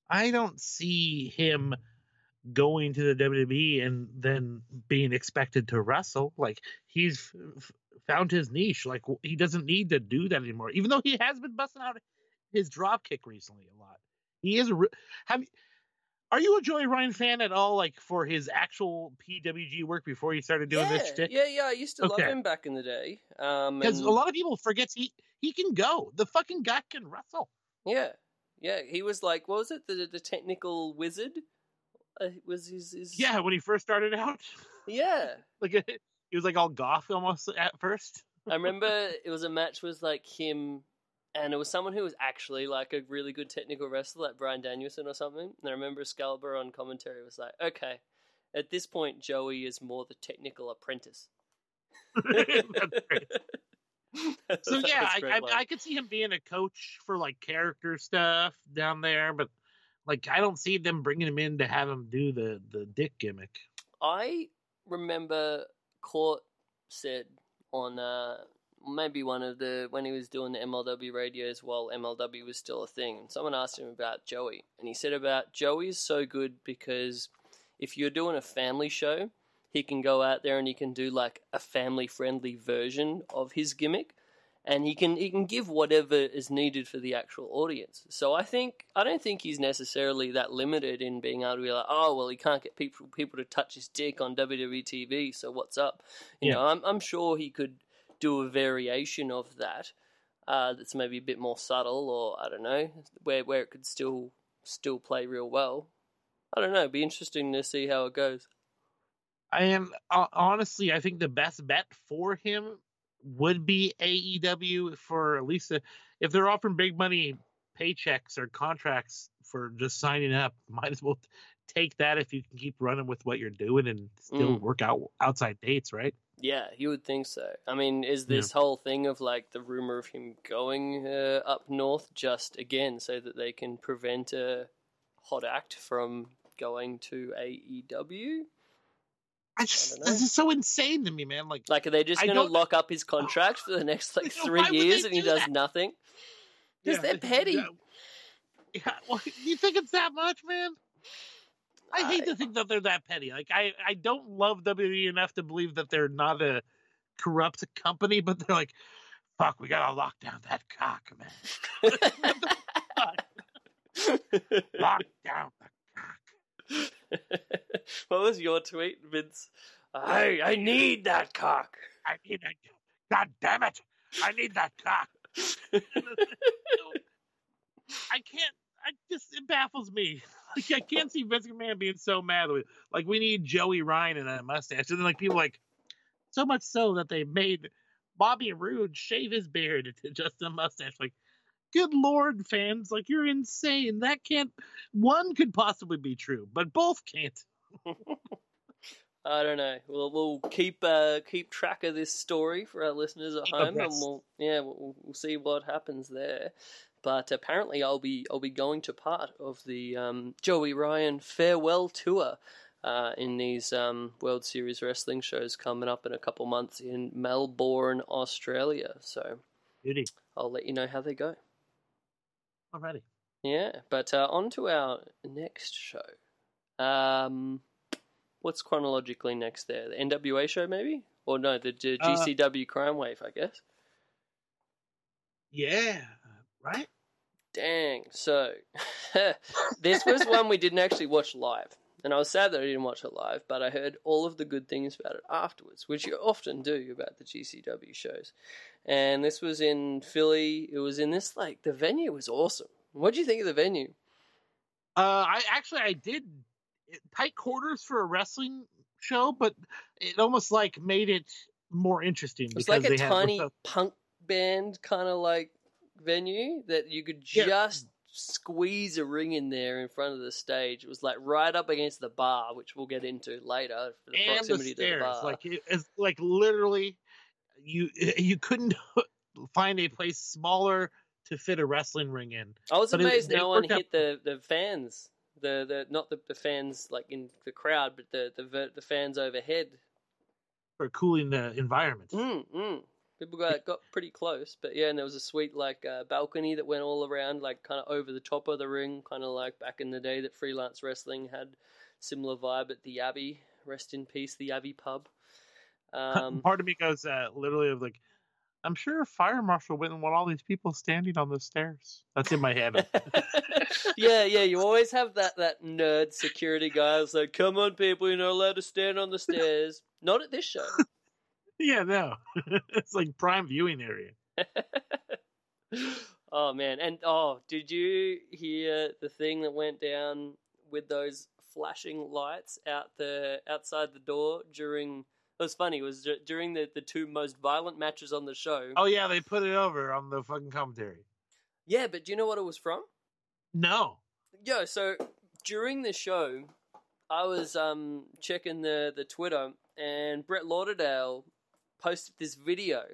I don't see him going to the W W E and then being expected to wrestle. Like, he's f- found his niche. Like, he doesn't need to do that anymore, even though he has been busting out his drop kick recently a lot. He is. A re- have you, Are you a Joey Ryan fan at all, like, for his actual P W G work before he started doing yeah, this shit? Yeah, yeah, I used to okay. love him back in the day. Because um, and... a lot of people forget he, he can go. The fucking guy can wrestle. Yeah, yeah. He was like, what was it, the the technical wizard? Uh, was his, his... Yeah, when he first started out. Yeah. like a, He was, like, all goth almost at first. I remember it was a match with, like, him... And it was someone who was actually like a really good technical wrestler, like Brian Danielson or something. And I remember Excalibur on commentary was like, okay, at this point, Joey is more the technical apprentice. So, yeah, I, I, I could see him being a coach for like character stuff down there. But like, I don't see them bringing him in to have him do the, the dick gimmick. I remember Court said on... Uh, maybe one of the, when he was doing the M L W radios while M L W was still a thing, and someone asked him about Joey, and he said about Joey is so good because if you're doing a family show, he can go out there and he can do like a family friendly version of his gimmick, and he can, he can give whatever is needed for the actual audience. So I think, I don't think he's necessarily that limited in being able to be like, oh, well, he can't get people, people to touch his dick on W W E T V. So what's up? You yeah. know, I'm, I'm sure he could do a variation of that uh, that's maybe a bit more subtle, or I don't know, where where it could still still play real well. I don't know. It'd be interesting to see how it goes. I am uh, honestly, I think the best bet for him would be A E W for at least a, if they're offering big money paychecks or contracts for just signing up. Might as well take that if you can keep running with what you're doing and still mm. work out outside dates, right? Yeah, you would think so. I mean, is this yeah. whole thing of, like, the rumor of him going uh, up north just, again, so that they can prevent a hot act from going to A E W? I just, I this is so insane to me, man. Like, like are they just going to lock up his contract for the next, like, three years and he does nothing? Because yeah, they're petty. Uh, yeah, well, you think it's that much, man? I hate to think that they're that petty. Like, I, I don't love W W E enough to believe that they're not a corrupt company, but they're like, fuck, we gotta lock down that cock, man. What the fuck? Lock down the cock. What was your tweet, Vince? I I need that cock. I need that. God damn it! I need that cock. I can't. I just, it baffles me. Like, I can't see Vince McMahon being so mad. Like, we need Joey Ryan and that mustache. And then, like, people like, so much so that they made Bobby Roode shave his beard to just a mustache. Like, good Lord, fans. Like, you're insane. That can't, one could possibly be true, but both can't. I don't know. We'll, we'll keep uh, keep track of this story for our listeners at keep home. Abreast. And we'll, yeah, we'll, we'll see what happens there. But apparently, I'll be I'll be going to part of the um, Joey Ryan farewell tour uh, in these um, World Series wrestling shows coming up in a couple months in Melbourne, Australia. So, Beauty. I'll let you know how they go. Alrighty. Yeah, but uh, on to our next show. Um, what's chronologically next there? The N W A show, maybe, or no, the G- uh, GCW Crime Wave, I guess. Yeah. Right. Dang. So this was one we didn't actually watch live, and I was sad that I didn't watch it live, but I heard all of the good things about it afterwards, which you often do about the G C W shows. And this was in Philly. It was in this, like, the venue was awesome. What do you think of the venue? Uh, I actually, I did tight quarters for a wrestling show, but it almost like made it more interesting. It's like a tiny had... punk band kind of like venue that you could just yeah. squeeze a ring in there in front of the stage. It was like right up against the bar, which we'll get into later for the and proximity the stairs. to the bar. Like it, it's like literally, you you couldn't find a place smaller to fit a wrestling ring in. I was but amazed it, no one hit the, the fans. The the not the, the fans like in the crowd, but the the, the fans overhead for cooling the environment. Mm, mm. People got got pretty close, but yeah, and there was a sweet like uh, balcony that went all around, like kind of over the top of the ring, kind of like back in the day that freelance wrestling had similar vibe at the Abbey. Rest in peace, the Abbey pub. Um, Part of me goes uh, literally of like, I'm sure a fire marshal went and want all these people standing on the stairs. That's in my head. yeah, yeah. You always have that, that nerd security guy who's like, come on, people, you're not allowed to stand on the stairs. Not at this show. Yeah, no. It's like prime viewing area. Oh, man. And, oh, did you hear the thing that went down with those flashing lights out the outside the door during... It was funny. It was during the, the two most violent matches on the show. Oh, yeah. They put it over on the fucking commentary. Yeah, but do you know what it was from? No. Yo, so during the show, I was um checking the, the Twitter, and Brett Lauderdale posted this video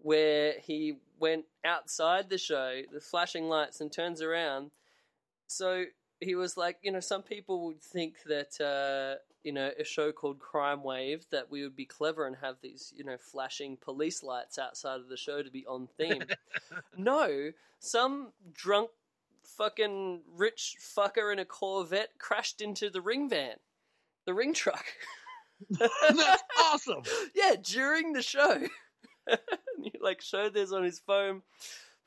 where he went outside the show, the flashing lights, and turns around. So he was like, you know, some people would think that... uh you know, a show called Crime Wave, that we would be clever and have these, you know, flashing police lights outside of the show to be on theme. No, some drunk fucking rich fucker in a Corvette crashed into the ring van, the ring truck. That's awesome. Yeah, during the show. He, like, showed this on his phone.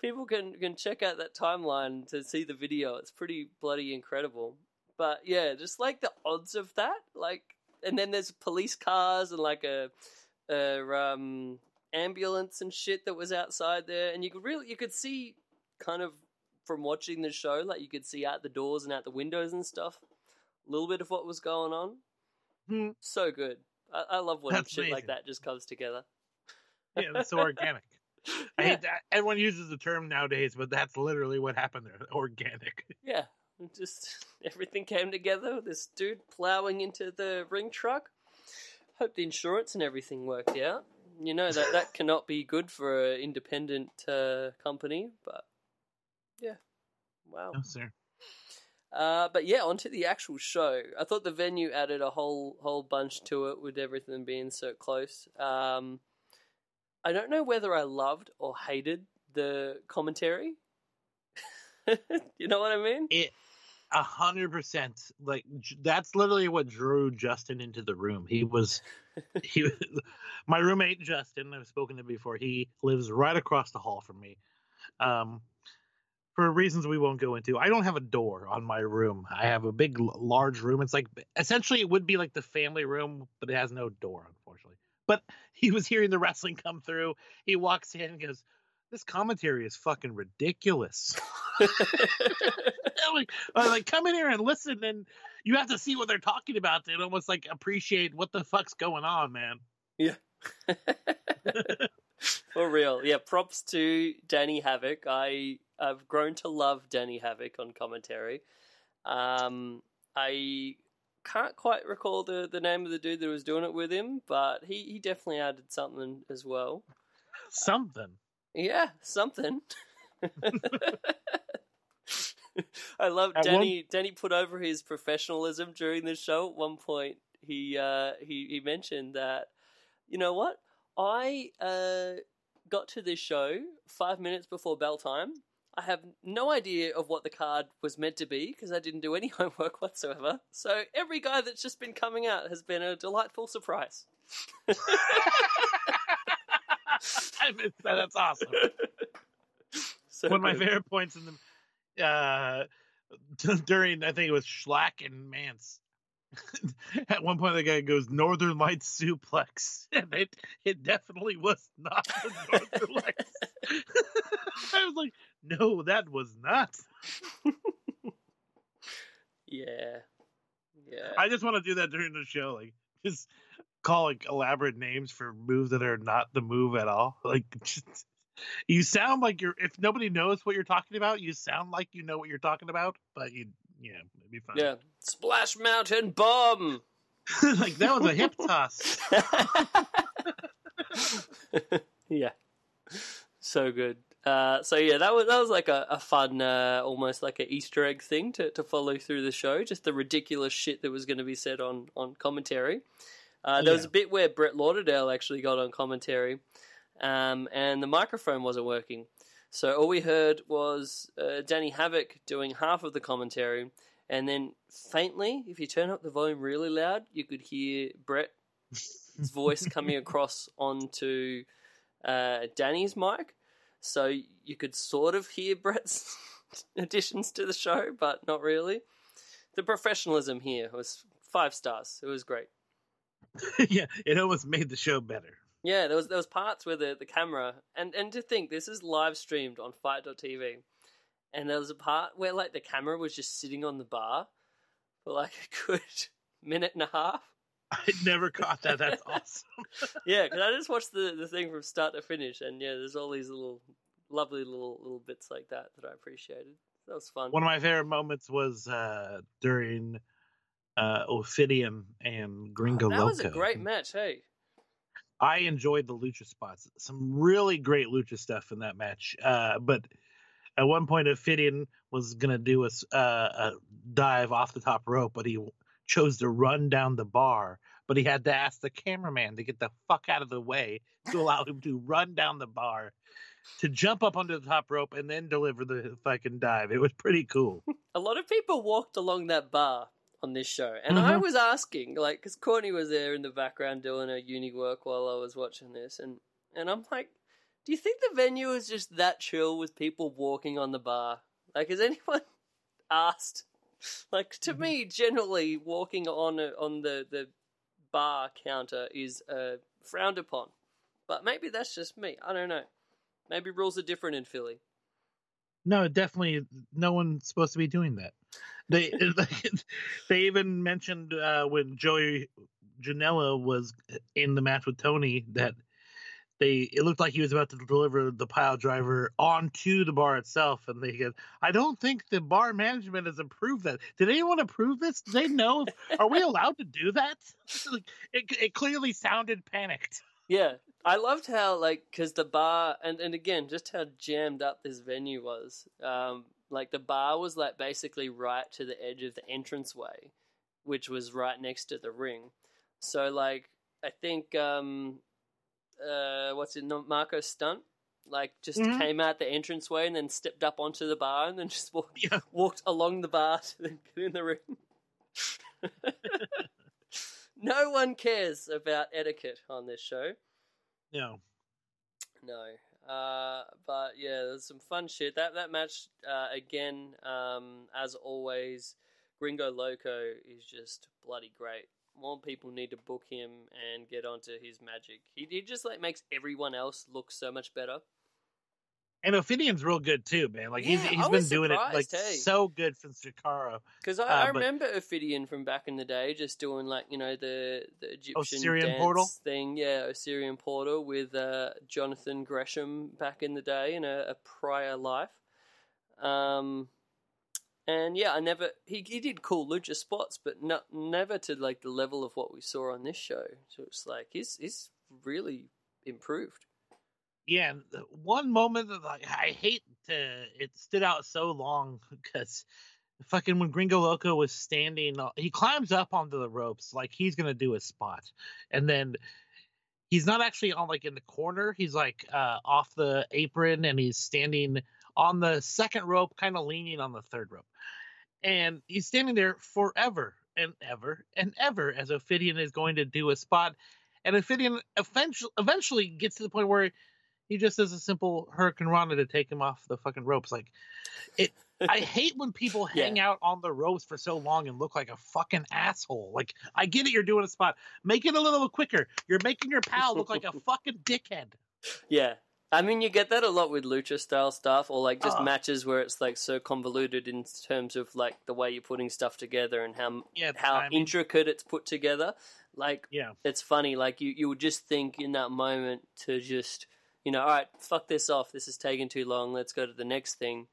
People can, can check out that timeline to see the video. It's pretty bloody incredible. But yeah, just like the odds of that, like, and then there's police cars and like a, a um, ambulance and shit that was outside there, and you could really, you could see kind of from watching the show, like you could see out the doors and out the windows and stuff, a little bit of what was going on. Mm. So good, I, I love when that's shit amazing. Like that just comes together. Yeah, that's so organic. Yeah. I hate that. Everyone uses the term nowadays, but that's literally what happened there. Organic. Yeah. Just everything came together. This dude plowing into the ring truck. Hope the insurance and everything worked out. You know, that that cannot be good for an independent uh, company, but yeah. Wow. No, sir. Uh, but yeah, onto the actual show. I thought the venue added a whole whole bunch to it with everything being so close. Um, I don't know whether I loved or hated the commentary. You know what I mean? It A hundred percent. Like that's literally what drew Justin into the room. He was, he, was, my roommate Justin. I've spoken to before. He lives right across the hall from me, um, for reasons we won't go into. I don't have a door on my room. I have a big, large room. It's like essentially it would be like the family room, but it has no door, unfortunately. But he was hearing the wrestling come through. He walks in and goes, "This commentary is fucking ridiculous." I'm like, I'm like, come in here and listen, and you have to see what they're talking about to almost like appreciate what the fuck's going on, man. Yeah. For real. Yeah, props to Danny Havoc. I, I've grown to love Danny Havoc on commentary. Um, I can't quite recall the, the name of the dude that was doing it with him, but he, he definitely added something as well. Something. Uh, yeah, something. I love Danny. One... Danny put over his professionalism during the show. At one point, he uh, he he mentioned that, you know what? I uh, got to this show five minutes before bell time. I have no idea of what the card was meant to be because I didn't do any homework whatsoever. So every guy that's just been coming out has been a delightful surprise. I miss that. That's awesome. So one of my good. favorite points in the. Uh, during, I think it was Schlag and Mance. At one point, the guy goes, Northern Lights suplex. And it, it definitely was not the Northern Lights. I was like, no, that was not. Yeah. Yeah. I just want to do that during the show. Like, just call like elaborate names for moves that are not the move at all. Like, just, You sound like you're, if nobody knows what you're talking about, you sound like you know what you're talking about, but you, yeah, it'd be fun. Yeah. Splash Mountain Bum! Like, that was a hip toss. Yeah. So good. Uh, so yeah, that was that was like a, a fun, uh, almost like an Easter egg thing to, to follow through the show. Just the ridiculous shit that was going to be said on on commentary. Uh, there yeah. was a bit where Brett Lauderdale actually got on commentary, um, and the microphone wasn't working. So all we heard was uh, Danny Havoc doing half of the commentary, and then faintly, if you turn up the volume really loud, you could hear Brett's voice coming across onto uh, Danny's mic. So you could sort of hear Brett's additions to the show, but not really. The professionalism here was five stars. It was great. Yeah, it almost made the show better. Yeah, there was there was parts where the, the camera, and, and to think, this is live streamed on fight dot t v, and there was a part where like the camera was just sitting on the bar for like a good minute and a half. I never caught that. That's awesome. Yeah, because I just watched the, the thing from start to finish, and yeah, there's all these little lovely little little bits like that that I appreciated. That was fun. One of my favorite moments was uh, during uh, Ophidian and Gringo oh, that Loco. That was a great match, hey. I enjoyed the lucha spots. Some really great lucha stuff in that match. Uh, but at one point, Ophidian was going to do a, uh, a dive off the top rope, but he chose to run down the bar, but he had to ask the cameraman to get the fuck out of the way to allow him to run down the bar to jump up onto the top rope and then deliver the fucking dive. It was pretty cool. A lot of people walked along that bar on this show, and mm-hmm. I was asking, like, because Courtney was there in the background doing her uni work while I was watching this, and, and I'm like, do you think the venue is just that chill with people walking on the bar? Like, has anyone asked? Like, to me, generally, walking on a, on the, the bar counter is uh, frowned upon. But maybe that's just me. I don't know. Maybe rules are different in Philly. No, definitely no one's supposed to be doing that. They they even mentioned uh, when Joey Janela was in the match with Tony that They it looked like he was about to deliver the pile driver onto the bar itself, and they said, "I don't think the bar management has approved that. Did anyone approve this? Do they know? If, are we allowed to do that?" It, it clearly sounded panicked. Yeah, I loved how like because the bar and, and again just how jammed up this venue was. Um, like the bar was like basically right to the edge of the entranceway, which was right next to the ring. So like I think. Um, Uh, what's it? Marco Stunt, like just mm-hmm. came out the entranceway and then stepped up onto the bar and then just walked, yeah. walked along the bar to then get in the ring. No one cares about etiquette on this show. No, no. Uh, but yeah, there's some fun shit. That that match uh, again, um, as always, Gringo Loco is just bloody great. More people need to book him and get onto his magic. He he just like makes everyone else look so much better. And Ophidian's real good too, man. Like yeah, he's he's been doing it like hey. so good from Chikara. Because I, uh, I remember but... Ophidian from back in the day, just doing like you know the the Egyptian Osirian dance portal thing. Yeah, Osirian portal with uh, Jonathan Gresham back in the day in a, a prior life. Um. And yeah, I never he he did cool lucha spots, but not never to like the level of what we saw on this show. So it's like he's he's really improved. Yeah, one moment that like I hate to it stood out so long because fucking when Gringo Loco was standing, he climbs up onto the ropes like he's gonna do a spot, and then he's not actually on like in the corner. He's like uh, off the apron and he's standing on the second rope, kind of leaning on the third rope. And he's standing there forever and ever and ever as Ophidian is going to do a spot. And Ophidian eventually gets to the point where he just does a simple Hurricane Rana to take him off the fucking ropes. Like, it. I hate when people hang yeah. out on the ropes for so long and look like a fucking asshole. Like, I get it, you're doing a spot. Make it a little quicker. You're making your pal look like a fucking dickhead. Yeah. I mean, you get that a lot with lucha-style stuff or, like, just oh. matches where it's, like, so convoluted in terms of, like, the way you're putting stuff together and how yeah, how I mean, intricate it's put together. Like, yeah. it's funny. Like, you, you would just think in that moment to just, you know, all right, fuck this off. This is taking too long. Let's go to the next thing.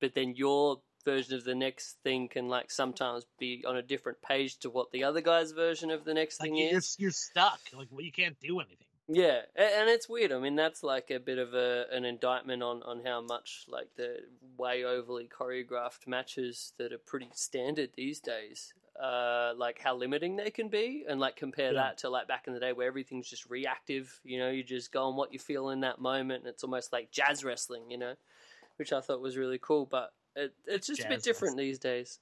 But then your version of the next thing can like sometimes be on a different page to what the other guy's version of the next like thing you're, is. You're stuck. Like, well, you can't do anything. Yeah, and it's weird. I mean, that's like a bit of a an indictment on, on how much like the way overly choreographed matches that are pretty standard these days, uh, like how limiting they can be, and like compare yeah. that to like back in the day where everything's just reactive. You know, you just go on what you feel in that moment, and it's almost like jazz wrestling. You know, which I thought was really cool, but it, it's just jazz a bit different wrestling. These days.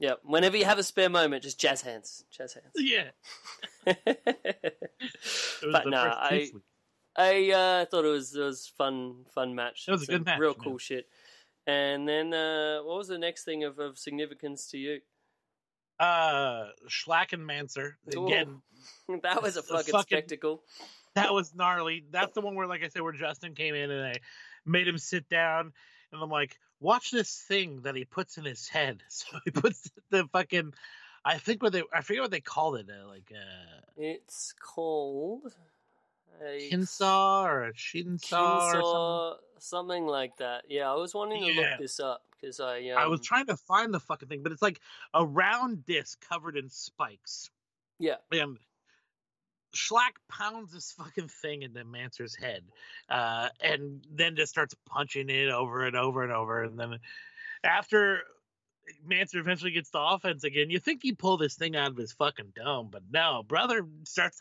Yeah, whenever you have a spare moment, just jazz hands, jazz hands. Yeah. But no, nah, I, I uh, thought it was it was fun, fun match. It was it's a good match, real cool man. Shit. And then, uh, what was the next thing of, of significance to you? Uh, Schlag and Manser again. That was a fucking, fucking spectacle. That was gnarly. That's the one where, like I said, where Justin came in and I made him sit down, and I'm like, watch this thing that he puts in his head. So he puts the fucking, I think what they, I forget what they called it. Uh, like, uh, it's called a Kinsaw or a Shinsaw Kinsaw, or something. something like that. Yeah, I was wanting to yeah. look this up because I, um, I was trying to find the fucking thing, but it's like a round disc covered in spikes. Yeah. And Schlack pounds this fucking thing into Manser's head, uh, and then just starts punching it over and over and over. And then after Manser eventually gets the offense again, you think he pulled this thing out of his fucking dome, but no, brother starts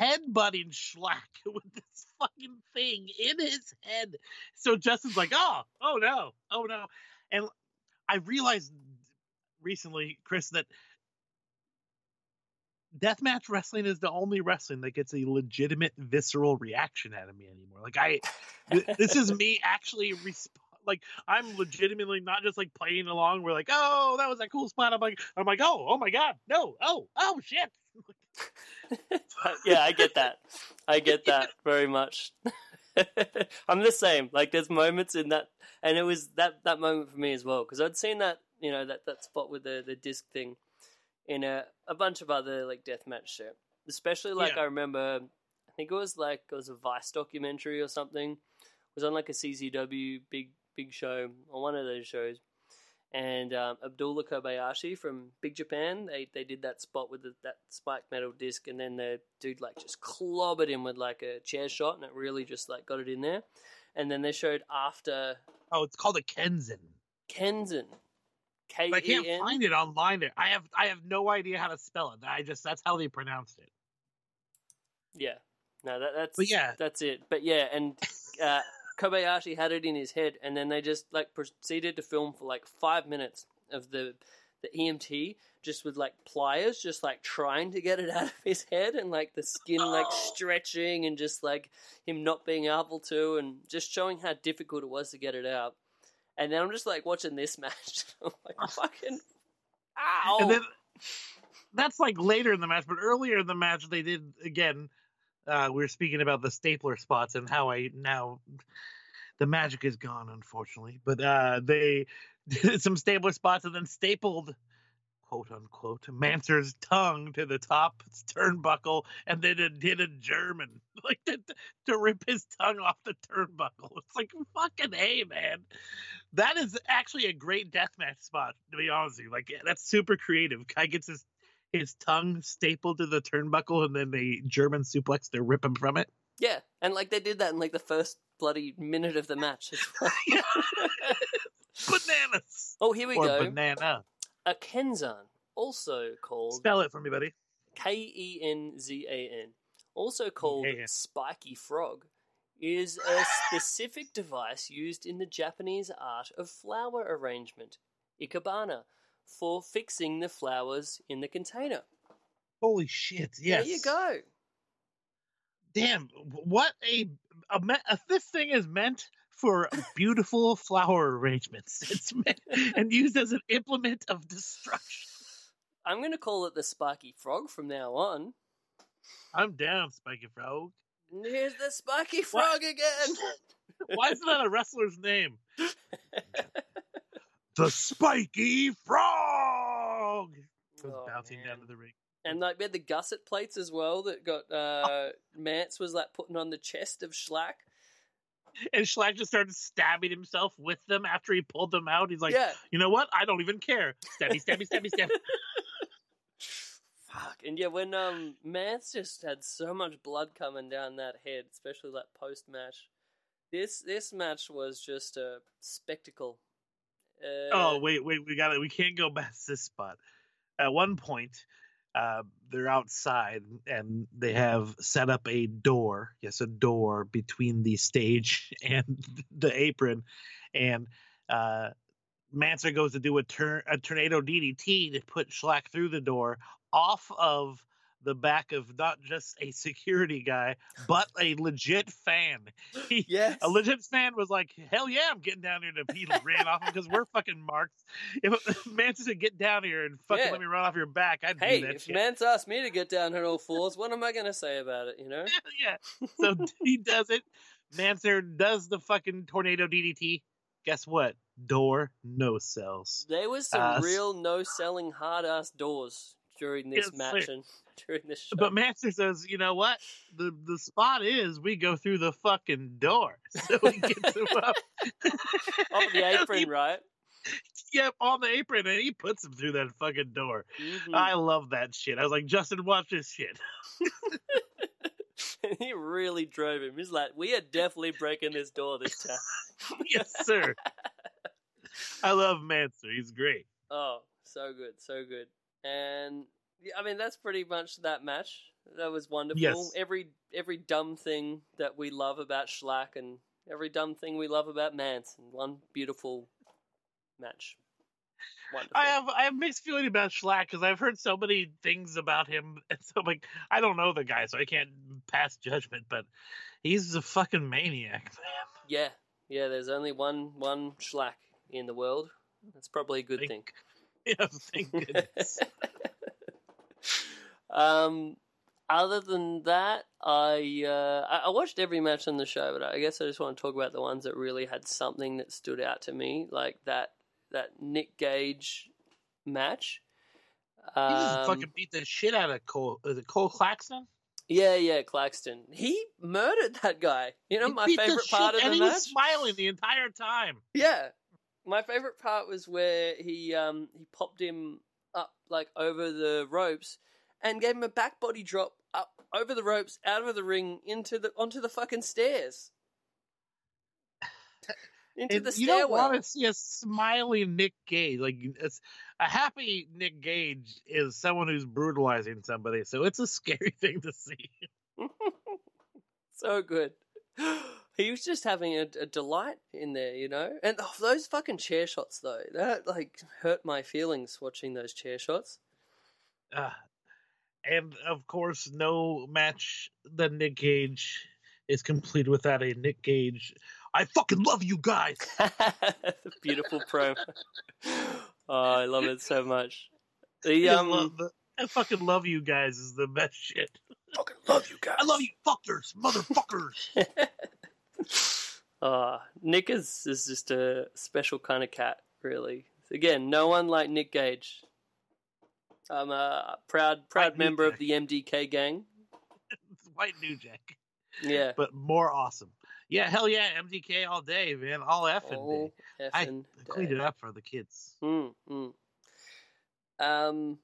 headbutting Schlack with this fucking thing in his head. So Justin's like, oh, oh no, oh no. And I realized recently, Chris, that deathmatch wrestling is the only wrestling that gets a legitimate visceral reaction out of me anymore. Like I, this is me actually respond. Like I'm legitimately not just like playing along. We're like, oh, that was a cool spot. I'm like, I'm like, oh, oh my god, no, oh, oh shit. Yeah, I get that. I get that very much. I'm the same. Like there's moments in that, and it was that that moment for me as well because I'd seen that you know that that spot with the the disc thing in a, a bunch of other, like, deathmatch shit. Especially, like, yeah. I remember, I think it was, like, it was a Vice documentary or something. It was on, like, a C C W big big show, or one of those shows. And um, Abdullah Kobayashi from Big Japan, they they did that spot with the, that spike metal disc, and then the dude, like, just clobbered him with, like, a chair shot, and it really just, like, got it in there. And then they showed after... Oh, it's called a Kenzen. Kenzen. K E N I can't find it online. There, I have I have no idea how to spell it. I just that's how they pronounced it. Yeah, no, that, that's but yeah, that's it. But yeah, and uh, Kobayashi had it in his head, and then they just like proceeded to film for like five minutes of the the E M T just with like pliers, just like trying to get it out of his head, and like the skin oh. like stretching, and just like him not being able to, and just showing how difficult it was to get it out. And then I'm just like watching this match. I'm like, fucking ow. And then that's like later in the match, but earlier in the match they did again. Uh, we were speaking about the stapler spots and how I now the magic is gone, unfortunately. But uh, they did some stapler spots and then stapled, quote unquote, Manser's tongue to the top turnbuckle, and then it did a German like to, to rip his tongue off the turnbuckle. It's like fucking hey, man. That is actually a great deathmatch spot, to be honest with you. Like that's super creative. Guy gets his his tongue stapled to the turnbuckle, and then they German suplex to rip him from it. Yeah, and like they did that in like the first bloody minute of the match. Bananas. Oh, here we or go. Banana. A Kenzan, also called... Spell it for me, buddy. K E N Z A N, also called yeah. Spiky Frog, is a specific device used in the Japanese art of flower arrangement, ikebana, for fixing the flowers in the container. Holy shit, yes. There you go. Damn, what a... a, a this thing is meant... for beautiful flower arrangements. It's meant and used as an implement of destruction. I'm going to call it the Spiky Frog from now on. I'm down, Spiky Frog. Here's the Spiky Frog Why? again. Why is that a wrestler's name? The Spiky Frog! Goes oh, bouncing man. down to the ring. And like we had the gusset plates as well that got uh, Mance was like putting on the chest of Schlag. And Schlag just started stabbing himself with them after he pulled them out. He's like, yeah. You know what? I don't even care. Stabby, stabby, stabby, stabby. Fuck. And yeah, when um, Mance just had so much blood coming down that head, especially like post-match. This this match was just a spectacle. Uh, oh, wait, wait. We got it. We can't go past this spot. At one point, uh, they're outside and they have set up a door. Yes, a door between the stage and the apron. And uh, Manser goes to do a, tur- a tornado D D T to put Schlag through the door off of the back of not just a security guy, but a legit fan. He, yes. A legit fan was like, hell yeah, I'm getting down here. And he ran off him because we're fucking marks. If Mance said, get down here and fucking yeah. let me run off your back, I'd hey, do that if shit. Mance asked me to get down here, old fools, what am I going to say about it, you know? Yeah. So he does it. Mance does the fucking tornado D D T. Guess what? Door no sells. There was some uh, real no selling hard ass doors during this yes, match sir. and during this show. But Master says, you know what? The the spot is we go through the fucking door. So he gets him up. Off the apron, he, right? Yep, yeah, on the apron, and he puts him through that fucking door. Mm-hmm. I love that shit. I was like, Justin, watch this shit. And he really drove him. He's like, we are definitely breaking this door this time. Yes, sir. I love Manser. He's great. Oh, so good, so good. And I mean, that's pretty much that match. That was wonderful. Yes. Every every dumb thing that we love about Schlag and every dumb thing we love about Mance in one beautiful match. Wonderful. I have I have mixed feeling about Schlag because I've heard so many things about him, and so I'm like, I don't know the guy, so I can't pass judgment. But he's a fucking maniac, man. Yeah, yeah. There's only one one Schlag in the world. That's probably a good like, thing. Yeah, thank goodness. um, other than that, I, uh, I I watched every match on the show, but I guess I just want to talk about the ones that really had something that stood out to me, like that that Nick Gage match. Um, he just fucking beat the shit out of Cole. Is it Cole Claxton? Yeah, yeah, Claxton. He murdered that guy. You know, he my favorite part of the match. And he was smiling the entire time. Yeah. My favorite part was where he um, he popped him up like over the ropes and gave him a back body drop up over the ropes, out of the ring, into the onto the fucking stairs. Into and the stairwell. You don't want to see a smiling Nick Gage. Like it's, a happy Nick Gage is someone who's brutalizing somebody, so it's a scary thing to see. So good. He was just having a, a delight in there, you know? And oh, those fucking chair shots, though. That, like, hurt my feelings watching those chair shots. Uh, and, of course, no match that Nick Gage is complete without a Nick Gage, I fucking love you guys! Beautiful promo. Oh, I love it so much. The, um, I, love the, I fucking love you guys is the best shit. Fucking love you guys. I love you fuckers, motherfuckers! Uh, Nick is, is just a special kind of cat, really. Again, no one like Nick Gage. I'm a proud proud White member of the M D K gang. It's White New Jack. Yeah. But more awesome. Yeah, hell yeah, M D K all day, man. All effing all day. Effing I cleaned day. It up for the kids. Mm, mm. Um,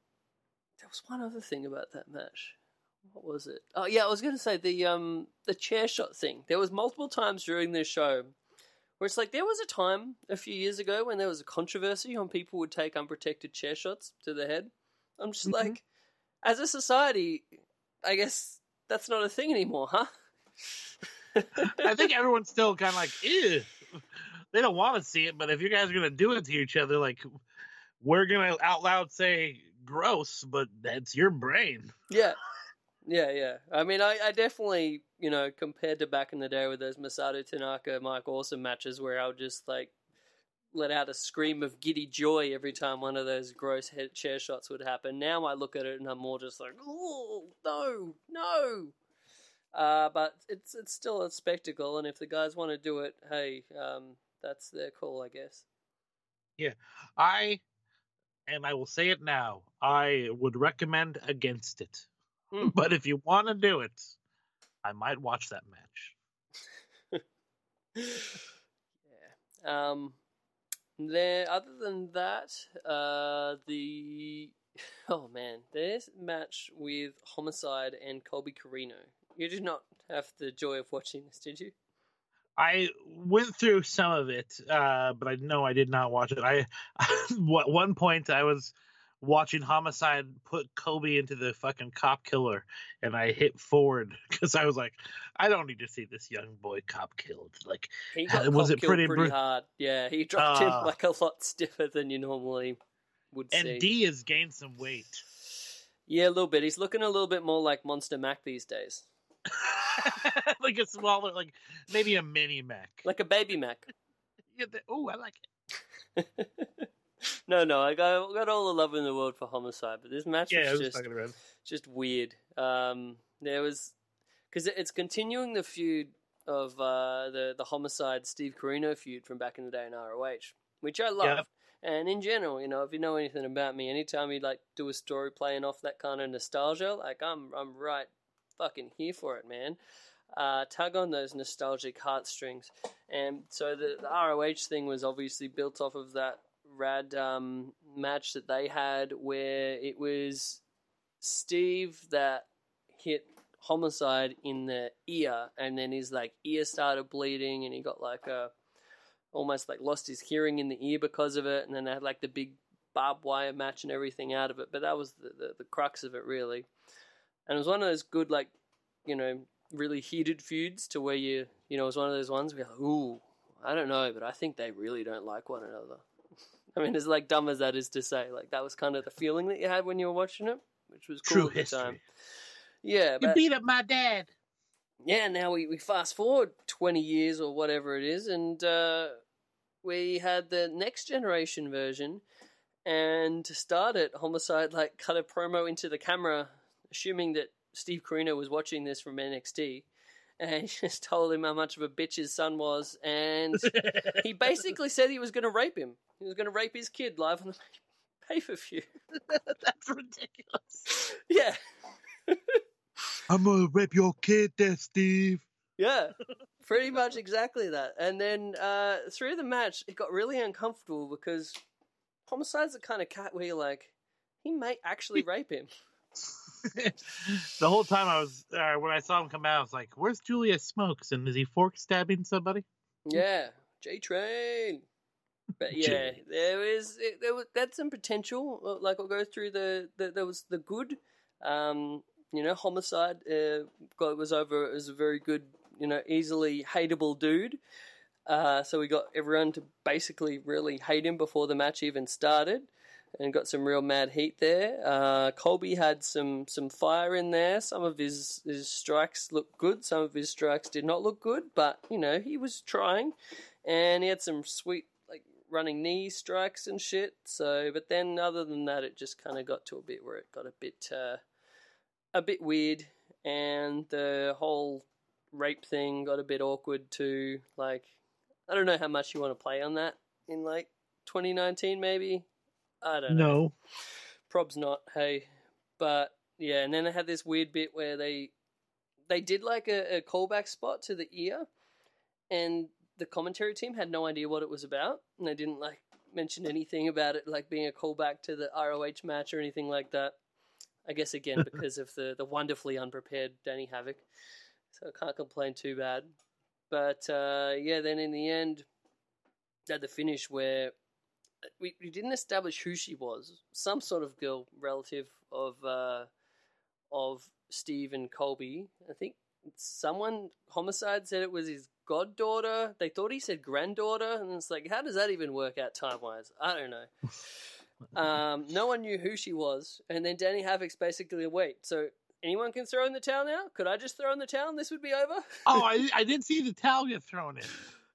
there was one other thing about that match. What was it? Oh, yeah, I was going to say the um the chair shot thing. There was multiple times during this show where it's like there was a time a few years ago when there was a controversy on people would take unprotected chair shots to the head. I'm just mm-hmm. like, as a society, I guess that's not a thing anymore, huh? I think everyone's still kind of like, ew. They don't want to see it, but if you guys are going to do it to each other, like, we're going to out loud say gross, but that's your brain. Yeah. Yeah, yeah. I mean, I, I definitely, you know, compared to back in the day with those Masato Tanaka, Mike Awesome matches where I would just, like, let out a scream of giddy joy every time one of those gross head chair shots would happen. Now I look at it and I'm more just like, oh, no, no. Uh, but it's it's still a spectacle, and if the guys want to do it, hey, um, that's their call, I guess. Yeah. I and I will say it now, I would recommend against it. Mm. But if you want to do it, I might watch that match. Yeah. Um. Then, other than that, uh, the oh man, there's a match with Homicide and Colby Carino. You did not have the joy of watching this, did you? I went through some of it, uh, but I know I did not watch it. I, I at one point I was watching Homicide put Kobe into the fucking cop killer, and I hit forward because I was like, I don't need to see this young boy cop killed. Like, he got was it pretty, pretty br- hard? Yeah, he dropped uh, him like a lot stiffer than you normally would and see. And D has gained some weight. Yeah, a little bit. He's looking a little bit more like Monster Mac these days. Like a smaller, like maybe a mini Mac, like a baby Mac. Yeah, oh, I like it. no, no, I got, got all the love in the world for Homicide, but this match yeah, was, was just, just weird. Um, there was because it's continuing the feud of uh, the the Homicide Steve Corino feud from back in the day in R O H, which I love. Yep. And in general, you know, if you know anything about me, anytime you like do a story playing off that kind of nostalgia, like I'm, I'm right fucking here for it, man. Uh, tug on those nostalgic heartstrings. And so the, the R O H thing was obviously built off of that rad um, match that they had where it was Steve that hit Homicide in the ear, and then his like ear started bleeding and he got like a almost like lost his hearing in the ear because of it, and then they had like the big barbed wire match and everything out of it, but that was the, the, the crux of it really. And it was one of those good, like, you know, really heated feuds to where you, you know, it was one of those ones where, ooh, I don't know, but I think they really don't like one another. I mean, as like dumb as that is to say, like that was kind of the feeling that you had when you were watching it, which was cool True at the history. time. Yeah. But, you beat up my dad. Yeah. Now we, we fast forward twenty years or whatever it is. And uh, we had the next generation version, and to start it, Homicide like cut a promo into the camera, assuming that Steve Corino was watching this from N X T, and just told him how much of a bitch his son was, and he basically said he was going to rape him. He was going to rape his kid live on the pay-per-view. That's ridiculous. Yeah. I'm going to rape your kid there, Steve. Yeah, pretty much exactly that. And then uh, through the match, it got really uncomfortable because Homicide's the kind of cat where you're like, he may actually rape him. The whole time I was, uh, when I saw him come out, I was like, where's Julia Smokes? And is he fork stabbing somebody? Yeah, J-Train. But yeah, there is, it, there was, that's some potential. Like, I'll go through the, the there was the good, um, you know, Homicide uh, got, was over, it was a very good, you know, easily hateable dude. Uh, so we got everyone to basically really hate him before the match even started. And got some real mad heat there. Uh, Colby had some, some fire in there. Some of his, his strikes looked good. Some of his strikes did not look good. But, you know, he was trying. And he had some sweet, like, running knee strikes and shit. So, but then other than that, it just kind of got to a bit where it got a bit uh, a bit weird. And the whole rape thing got a bit awkward too. Like, I don't know how much you want to play on that in, like, twenty nineteen maybe. I don't know. No. Prob's not, hey. But, yeah, and then they had this weird bit where they they did, like, a, a callback spot to the ear, and the commentary team had no idea what it was about, and they didn't, like, mention anything about it, like, being a callback to the R O H match or anything like that. I guess, again, because of the, the wonderfully unprepared Danny Havoc. So I can't complain too bad. But, uh, yeah, then in the end, at the finish where... We, we didn't establish who she was. Some sort of girl relative of uh, of Steve and Colby. I think someone, Homicide, said it was his goddaughter. They thought he said granddaughter. And it's like, how does that even work out time-wise? I don't know. um, no one knew who she was. And then Danny Havoc's basically, wait, so anyone can throw in the towel now? Could I just throw in the towel and this would be over? oh, I, I didn't see the towel get thrown in.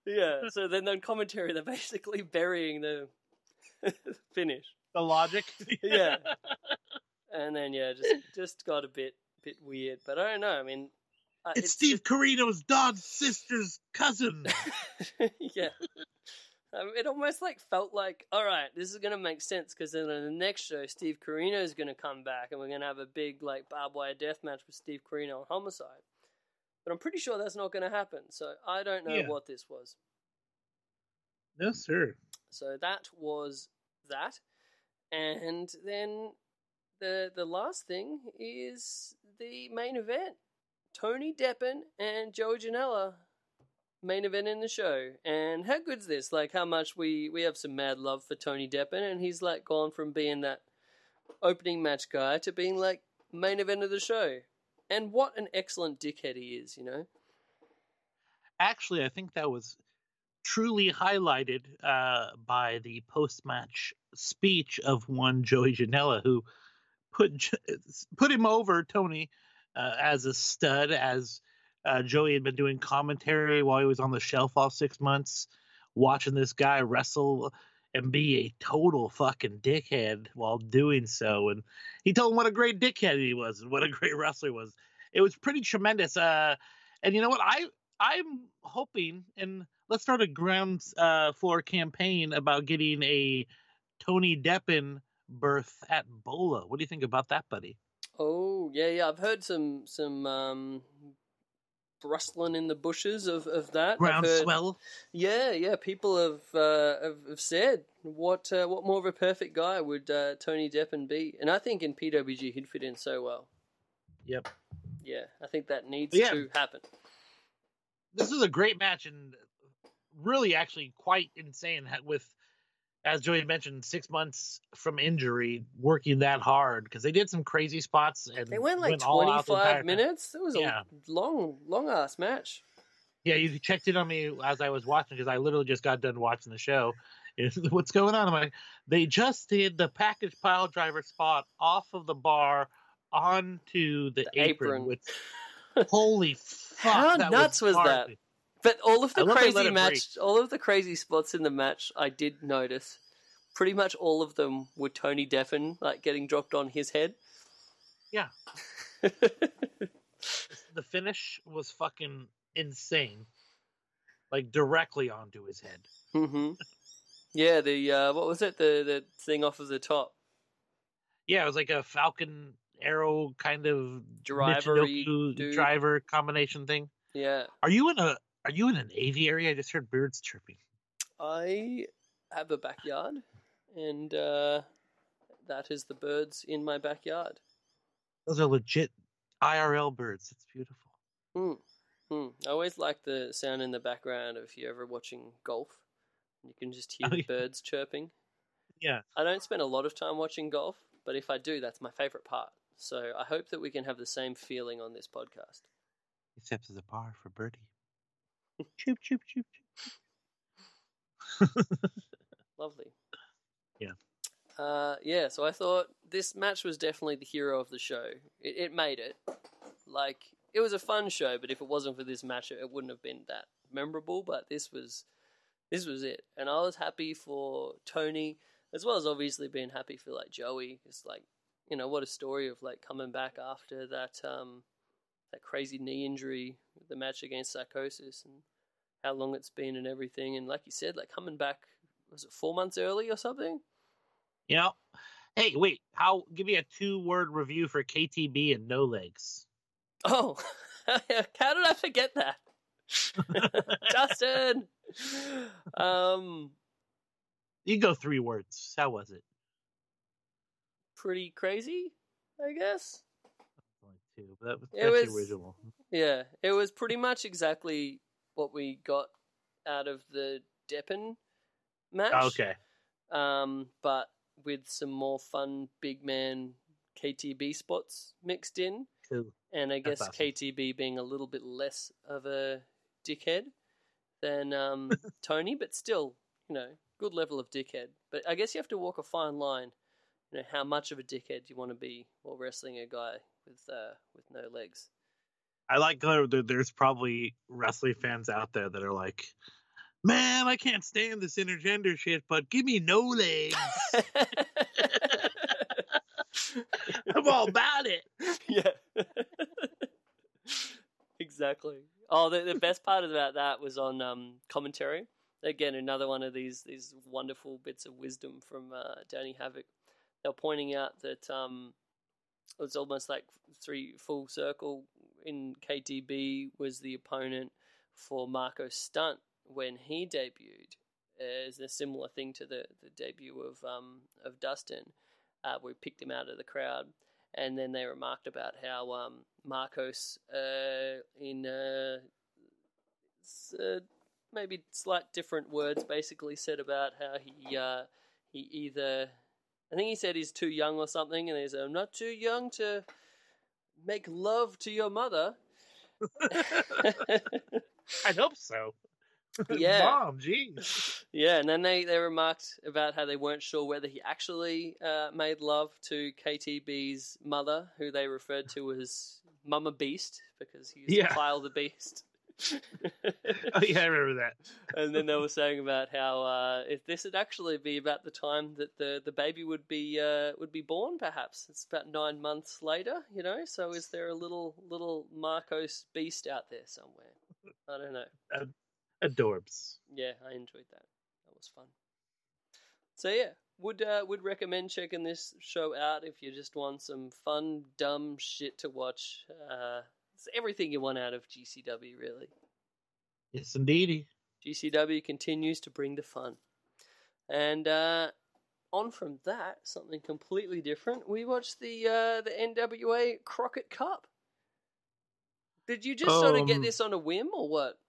Yeah, so then on commentary, they're basically burying the... finish the logic. Yeah, and then yeah, just just got a bit bit weird, but I don't know. I mean, uh, it's, it's Steve Corino's Dodd's sister's cousin. Yeah, Um, it almost like felt like, all right, this is going to make sense, because then on the next show, Steve Corino is going to come back and we're going to have a big like barbed wire death match with Steve Corino on Homicide. But I'm pretty sure that's not going to happen. So I don't know yeah. what this was. No, sir. So that was that. And then the the last thing is the main event. Tony Deppen and Joey Janela main event in the show. And how good's this? Like, how much we, we have some mad love for Tony Deppen, and he's like gone from being that opening match guy to being like main event of the show. And what an excellent dickhead he is, you know? Actually, I think that was truly highlighted uh, by the post-match speech of one Joey Janela, who put put him over, Tony, uh, as a stud, as uh, Joey had been doing commentary while he was on the shelf all six months, watching this guy wrestle and be a total fucking dickhead while doing so. And he told him what a great dickhead he was and what a great wrestler he was. It was pretty tremendous. Uh, and you know what? I, I'm hoping, and let's start a ground uh, floor campaign about getting a Tony Deppen birth at Bola. What do you think about that, buddy? Oh, yeah, yeah. I've heard some some um, rustling in the bushes of, of that. Groundswell? Yeah, yeah. People have uh, have, have said what uh, what more of a perfect guy would uh, Tony Deppen be. And I think in P W G he'd fit in so well. Yep. Yeah, I think that needs yeah. to happen. This was a great match, and really actually quite insane with, as Joey mentioned, six months from injury, working that hard, because they did some crazy spots. And they went like went twenty-five minutes. It was yeah. a long, long-ass match. Yeah, you checked in on me as I was watching, because I literally just got done watching the show. What's going on? I'm like, they just did the package pile driver spot off of the bar onto the, the apron. apron. Which, holy fuck. How nuts was, was that? But all of the crazy match, break. all of the crazy spots in the match, I did notice. Pretty much all of them were Tony Deppen, like getting dropped on his head. Yeah. The finish was fucking insane. Like directly onto his head. Mm-hmm. Yeah. The uh, what was it? The the thing off of the top. Yeah, it was like a Falcon Arrow kind of Drivery driver combination thing. Yeah. Are you in a Are you in an aviary? I just heard birds chirping. I have a backyard, and uh, that is the birds in my backyard. Those are legit I R L birds. It's beautiful. Mm. Mm. I always like the sound in the background if you're ever watching golf. You can just hear oh, yeah. birds chirping. Yeah. I don't spend a lot of time watching golf, but if I do, that's my favorite part. So I hope that we can have the same feeling on this podcast. Except there's a bar for birdie. Choop, choop, choop, choop. Lovely. Yeah. Uh, yeah, so I thought this match was definitely the hero of the show. It, it made it. Like, it was a fun show, but if it wasn't for this match, it wouldn't have been that memorable, but this was this was it. And I was happy for Tony, as well as obviously being happy for, like, Joey. It's like, you know, what a story of, like, coming back after that um, that crazy knee injury, the match against Psychosis, and how long it's been and everything. And like you said, like coming back, was it four months early or something? You know, hey, wait, how, give me a two word review for K T B and No Legs. Oh, how did I forget that? Justin. Um, you go three words. How was it? Pretty crazy, I guess. But that was, it was original. Yeah, it was pretty much exactly what we got out of the Deppen match. Oh, okay. Um, but with some more fun big man K T B spots mixed in. Cool. And I guess K T B being a little bit less of a dickhead than um, Tony, but still, you know, good level of dickhead. But I guess you have to walk a fine line, you know, how much of a dickhead you want to be while wrestling a guy with uh, with no legs. I like that there's probably wrestling fans out there that are like, man, I can't stand this intergender shit, but give me no legs. I'm all about it. Yeah. Exactly. Oh, the, the best part about that was on um, commentary. again, another one of these these wonderful bits of wisdom from uh, Danny Havoc. They're pointing out that um, it was almost like three full circle in K T B was the opponent for Marco Stunt when he debuted. It's a similar thing to the, the debut of um, of Dustin. Uh, we picked him out of the crowd. And then they remarked about how um, Marcos uh, in uh, uh, maybe slight different words basically said about how he uh, he either... I think he said he's too young or something, and he said, I'm not too young to make love to your mother. I hope so. Yeah. Mom, geez. Yeah, and then they, they remarked about how they weren't sure whether he actually uh, made love to K T B's mother, who they referred to as Mama Beast, because he used yeah. to file the beast. Oh, yeah, I remember that. And then they were saying about how uh, if this would actually be about the time that the, the baby would be uh, would be born, perhaps. It's about nine months later, you know? So is there a little little Marcos Beast out there somewhere? I don't know. Um, Adorbs. Yeah, I enjoyed that. That was fun. So yeah, would uh, would recommend checking this show out if you just want some fun, dumb shit to watch. Uh, it's everything you want out of G C W, really. Yes, indeedy. G C W continues to bring the fun. And uh, on from that, something completely different. We watched the uh, the N W A Crockett Cup. Did you just um... sort of get this on a whim or what?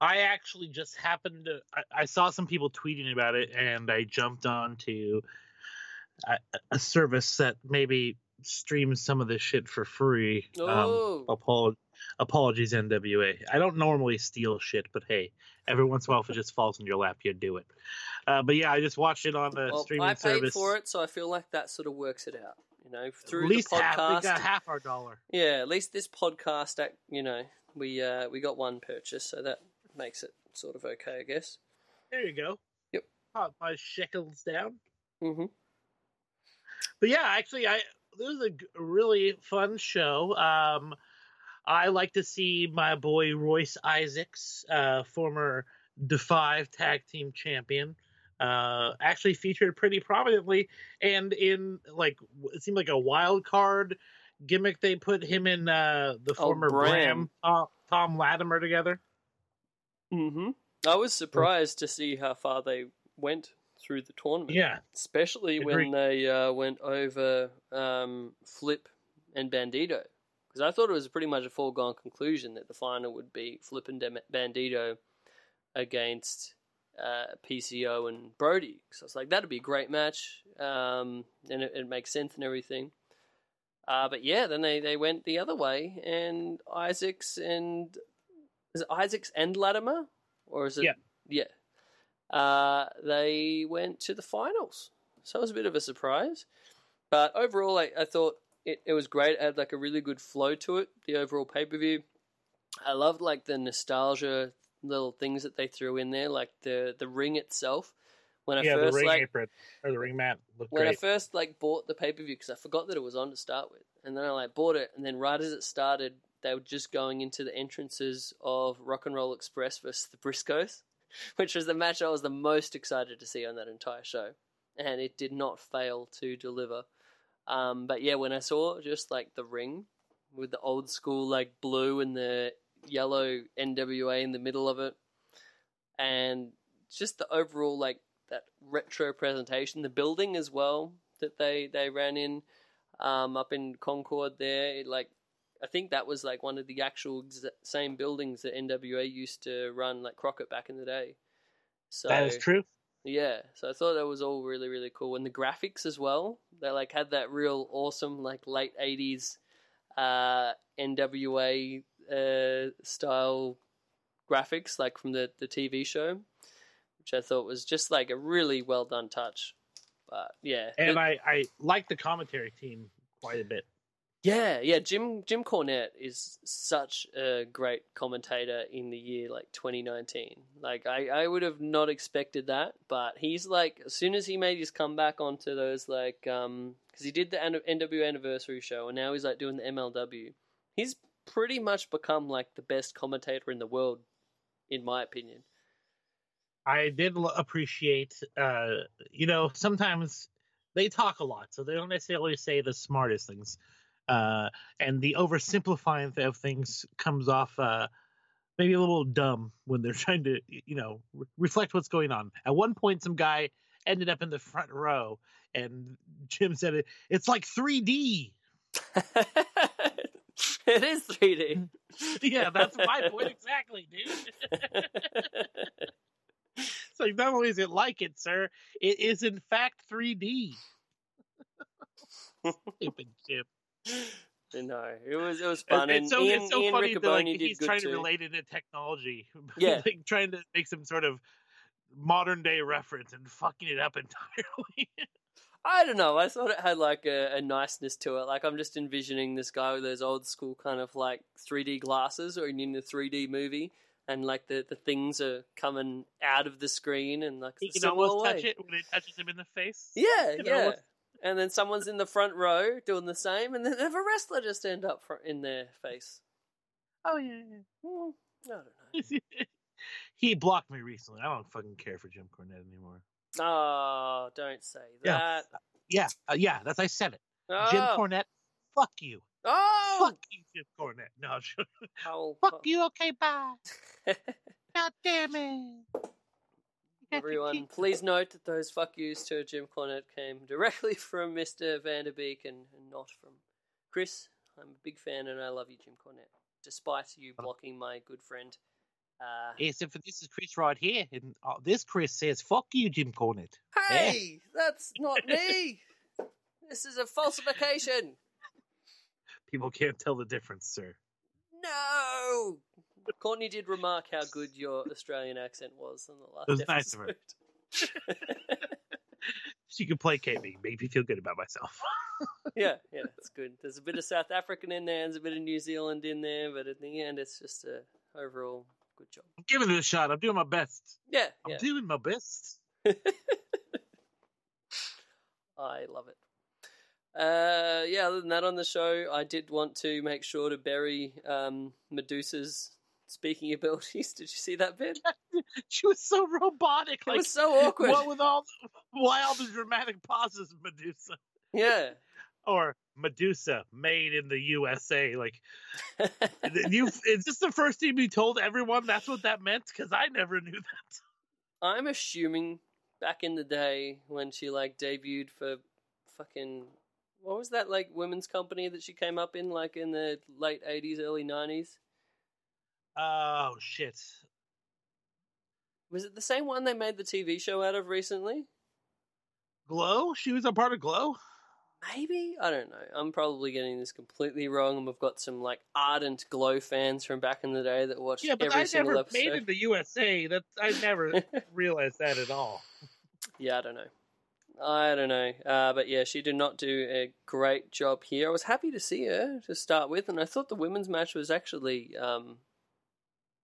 I actually just happened to, I, I saw some people tweeting about it, and I jumped on to a, a service that maybe streams some of this shit for free. Oh. Um, apolog- apologies, N W A. I don't normally steal shit, but hey, every once in a while, if it just falls in your lap, you do it. Uh, but yeah, I just watched it on a well, streaming service. I paid service. for it, so I feel like that sort of works it out, you know, through at least the podcast. Half, we got half our dollar. Yeah, at least this podcast, you know, we uh, we got one purchase, so that makes it sort of okay, I guess. There you go. Yep. Pop my shekels down. Mm-hmm. But yeah, actually, I this was a really fun show. Um, I like to see my boy Royce Isaacs, uh, former Defy Tag Team Champion, uh, actually featured pretty prominently, and in like it seemed like a wild card gimmick they put him in uh, the oh, former Bram, Bram uh, Tom Latimer together. Mm-hmm. I was surprised to see how far they went through the tournament. Yeah. Especially Agreed. when they uh, went over um, Flip and Bandito. Because I thought it was pretty much a foregone conclusion that the final would be Flip and Bandito against uh, P C O and Brody. So I was like, that'd be a great match. Um, and it, it makes sense and everything. Uh, but yeah, then they, they went the other way. And Isaacs and... Is it Isaacs and Latimer? Or is it... Yeah. yeah. Uh, they went to the finals. So it was a bit of a surprise. But overall, I, I thought it, it was great. It had like a really good flow to it, the overall pay-per-view. I loved like the nostalgia little things that they threw in there, like the, the ring itself. When I yeah, first, the ring like, apron, or the ring mat looked when great. When I first like bought the pay-per-view, because I forgot that it was on to start with. And then I like bought it, and then right as it started... They were just going into the entrances of Rock and Roll Express versus the Briscoes, which was the match I was the most excited to see on that entire show. And it did not fail to deliver. Um, but yeah, when I saw just like the ring with the old school, like blue and the yellow N W A in the middle of it, and just the overall, like that retro presentation, the building as well that they, they ran in um, up in Concord there, it, like, I think that was like one of the actual same buildings that N W A used to run, like Crockett back in the day. So that is true. Yeah, so I thought that was all really, really cool, and the graphics as well. They like had that real awesome, like late eighties uh, N W A uh, style graphics, like from the the T V show, which I thought was just like a really well done touch. But yeah, and the, I I like the commentary team quite a bit. Yeah, yeah, Jim Jim Cornette is such a great commentator in the year, like, twenty nineteen. Like, I, I would have not expected that, but he's, like, as soon as he made his comeback onto those, like, um, because he did the N W A Anniversary show, and now he's, like, doing the M L W. He's pretty much become, like, the best commentator in the world, in my opinion. I did appreciate, uh, you know, sometimes they talk a lot, so they don't necessarily say the smartest things. Uh, and the oversimplifying of things comes off uh, maybe a little dumb when they're trying to, you know, re- reflect what's going on. At one point, some guy ended up in the front row, and Jim said, it, it's like three D. It is three D. Yeah, that's my point exactly, dude. It's like, not only is it like it, sir, it is in fact three D. Stupid Jim. No, it was it was fun. And, and, and so Ian, it's so Ian funny that, like, he's trying to too. relate it to technology. Yeah. Like, trying to make some sort of modern day reference and fucking it up entirely. I don't know. I thought it had, like, a, a niceness to it. Like, I'm just envisioning this guy with those old school kind of, like, three D glasses or in the three D movie. And, like, the, the things are coming out of the screen. And, like, he can almost touch it when it touches him in the face. Yeah, yeah. Almost... And then someone's in the front row doing the same. And then they have a wrestler just end up in their face. Oh, yeah, yeah. Mm, I don't know. He blocked me recently. I don't fucking care for Jim Cornette anymore. Oh, don't say that. Yeah, yeah, uh, yeah that's I said it. Oh. Jim Cornette, fuck you. Oh, fuck you, Jim Cornette. No, oh, fuck oh. you. Okay, bye. God damn it! Everyone, please note that those fuck yous to Jim Cornette came directly from Mister Vanderbeek and, and not from Chris. I'm a big fan, and I love you, Jim Cornette, despite you blocking my good friend. Uh, yeah, so for this is Chris right here, and uh, this Chris says, fuck you, Jim Cornette. Hey, yeah. That's not me. This is a falsification. People can't tell the difference, sir. No. Courtney did remark how good your Australian accent was on the last episode. It was episode. nice of her. She could placate me, make me feel good about myself. yeah, yeah, it's good. There's a bit of South African in there, there's a bit of New Zealand in there, but in the end, it's just a overall... Good job. I'm giving it a shot. I'm doing my best. Yeah. I'm yeah. doing my best. I love it. Uh, yeah, other than that on the show, I did want to make sure to bury um, Medusa's speaking abilities. Did you see that bit? She was so robotic. It like, was so awkward. What with all the, why all the dramatic pauses, Medusa? Yeah. Or Medusa, made in the U S A. Like, you, is this the first time you told everyone that's what that meant? Because I never knew that. I'm assuming back in the day when she, like, debuted for fucking... What was that, like, women's company that she came up in, like, in the late eighties, early nineties? Oh, shit. Was it the same one they made the T V show out of recently? Glow? She was a part of Glow? Maybe? I don't know. I'm probably getting this completely wrong, and we've got some, like, ardent Glow fans from back in the day that watched yeah, every I single episode. Yeah, but I never made it to U S A. That I never realized that at all. Yeah, I don't know. I don't know. Uh, but yeah, she did not do a great job here. I was happy to see her to start with, and I thought the women's match was actually um,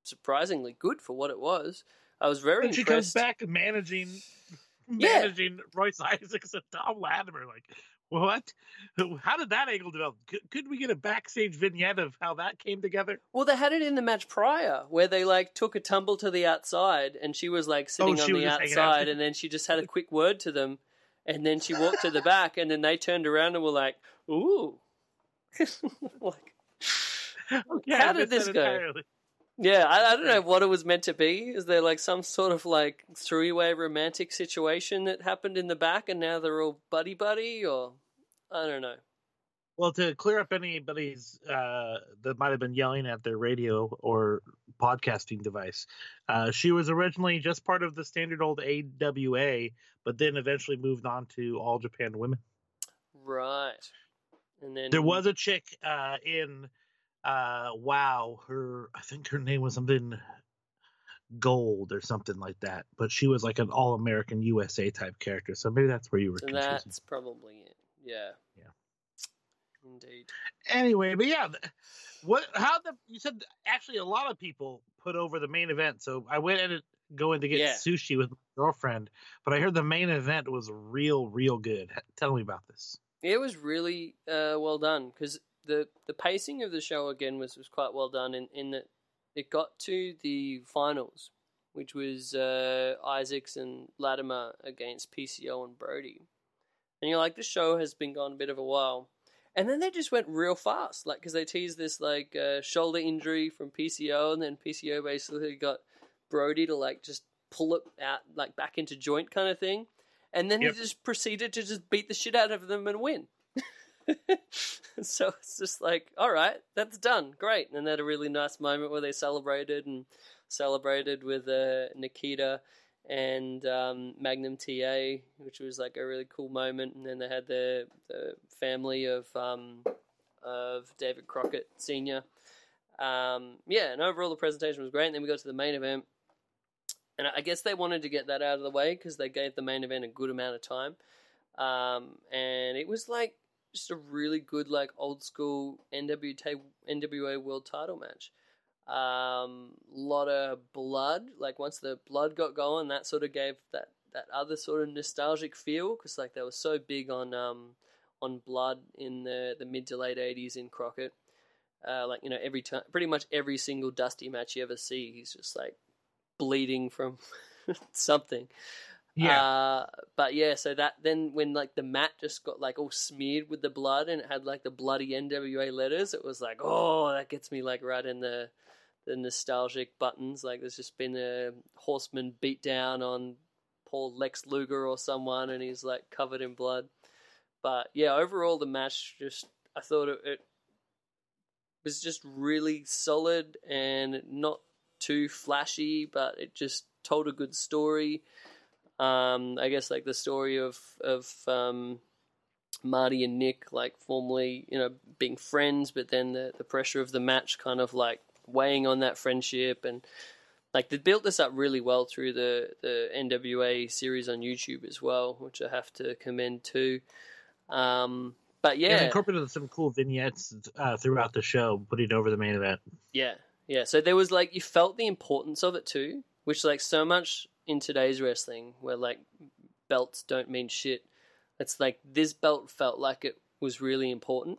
surprisingly good for what it was. I was very and impressed. She comes back managing, managing yeah. Royce Isaacs and Tom Latimer, like... What? How did that angle develop? Could we get a backstage vignette of how that came together? Well, they had it in the match prior, where they, like, took a tumble to the outside, and she was, like, sitting oh, on the outside, out. And then she just had a quick word to them, and then she walked to the back, and then they turned around and were like, ooh. Like, okay, how did this go? Entirely. Yeah, I, I don't know what it was meant to be. Is there, like, some sort of, like, three-way romantic situation that happened in the back and now they're all buddy-buddy, or I don't know. Well, to clear up anybody's uh, that might have been yelling at their radio or podcasting device, uh, she was originally just part of the standard old A W A, but then eventually moved on to All Japan Women. Right. And then there was a chick uh, in... Uh, wow, her, I think her name was something Gold or something like that, but she was like an all-American U S A type character, so maybe that's where you were so confusing. That's probably it, yeah. Yeah. Indeed. Anyway, but yeah, what, how the, you said actually a lot of people put over the main event, so I went at it going to get yeah. sushi with my girlfriend, but I heard the main event was real, real good. Tell me about this. It was really uh, well done, because The the pacing of the show, again, was, was quite well done in, in that it got to the finals, which was uh, Isaacs and Latimer against P C O and Brody. And you're like, this show has been gone a bit of a while. And then they just went real fast, like, because they teased this, like, uh, shoulder injury from P C O, and then P C O basically got Brody to, like, just pull it out, like, back into joint kind of thing. And then yep. he just proceeded to just beat the shit out of them and win. So it's just like, all right, that's done. Great. And they had a really nice moment where they celebrated and celebrated with uh, Nikita and um, Magnum T A, which was like a really cool moment. And then they had the, the family of um, of David Crockett Senior Um, yeah, and overall the presentation was great. And then we got to the main event. And I guess they wanted to get that out of the way because they gave the main event a good amount of time. Um, and it was like just a really good, like, old school N W A world title match. A um, lot of blood. Like, once the blood got going, that sort of gave that, that other sort of nostalgic feel because, like, they were so big on um on blood in the, the mid to late eighties in Crockett. Uh, like, you know, every time, pretty much every single Dusty match you ever see, he's just like, bleeding from something. Yeah. Uh, but yeah, so that then when like the mat just got like all smeared with the blood and it had like the bloody N W A letters, it was like, oh, that gets me like right in the the nostalgic buttons. Like there's just been a horseman beat down on poor Lex Luger or someone and he's like covered in blood. But yeah, overall the match just, I thought it, it was just really solid and not too flashy, but it just told a good story. Um, I guess like the story of of um, Marty and Nick, like formerly, you know, being friends, but then the, the pressure of the match kind of like weighing on that friendship, and like they built this up really well through the the N W A series on YouTube as well, which I have to commend too. Um, but yeah, yeah, they incorporated some cool vignettes uh, throughout the show, putting over the main event. Yeah. Yeah, so there was, like, you felt the importance of it, too, which, like, so much in today's wrestling where, like, belts don't mean shit. It's, like, this belt felt like it was really important,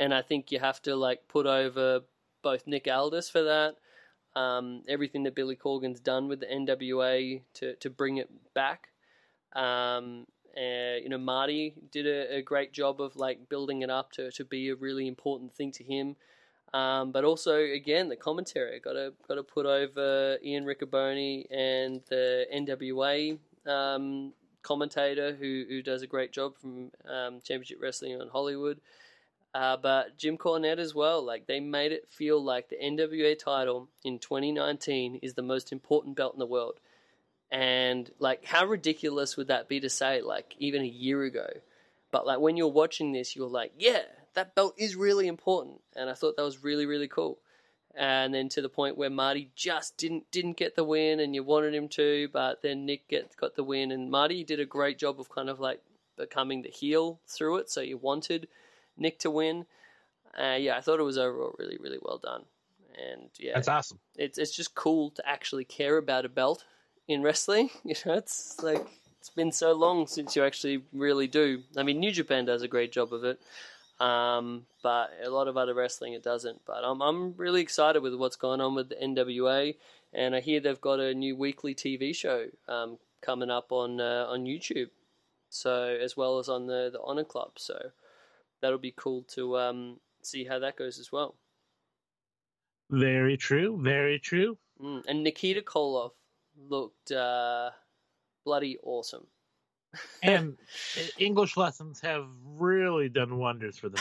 and I think you have to, like, put over both Nick Aldis for that, um, everything that Billy Corgan's done with the N W A to, to bring it back. Um, and, you know, Marty did a, a great job of, like, building it up to, to be a really important thing to him. Um, but also, again, the commentary. Got to got to put over Ian Riccoboni and the N W A um, commentator who who does a great job from um, Championship Wrestling on Hollywood. Uh, but Jim Cornette as well. Like they made it feel like the N W A title in twenty nineteen is the most important belt in the world. And like, how ridiculous would that be to say? Like even a year ago. But like when you're watching this, you're like, yeah. That belt is really important, and I thought that was really, really cool. And then to the point where Marty just didn't didn't get the win, and you wanted him to, but then Nick get, got the win, and Marty did a great job of kind of like becoming the heel through it, so you wanted Nick to win. Uh, yeah, I thought it was overall really, really well done. And yeah, that's awesome. It's it's just cool to actually care about a belt in wrestling. You know, it's like it's been so long since you actually really do. I mean, New Japan does a great job of it. Um, but a lot of other wrestling, it doesn't, but I'm, I'm really excited with what's going on with the N W A, and I hear they've got a new weekly T V show, um, coming up on, uh, on YouTube. So, as well as on the, the Honor Club. So that'll be cool to, um, see how that goes as well. Very true. Very true. Mm. And Nikita Koloff looked, uh, bloody awesome. And English lessons have really done wonders for the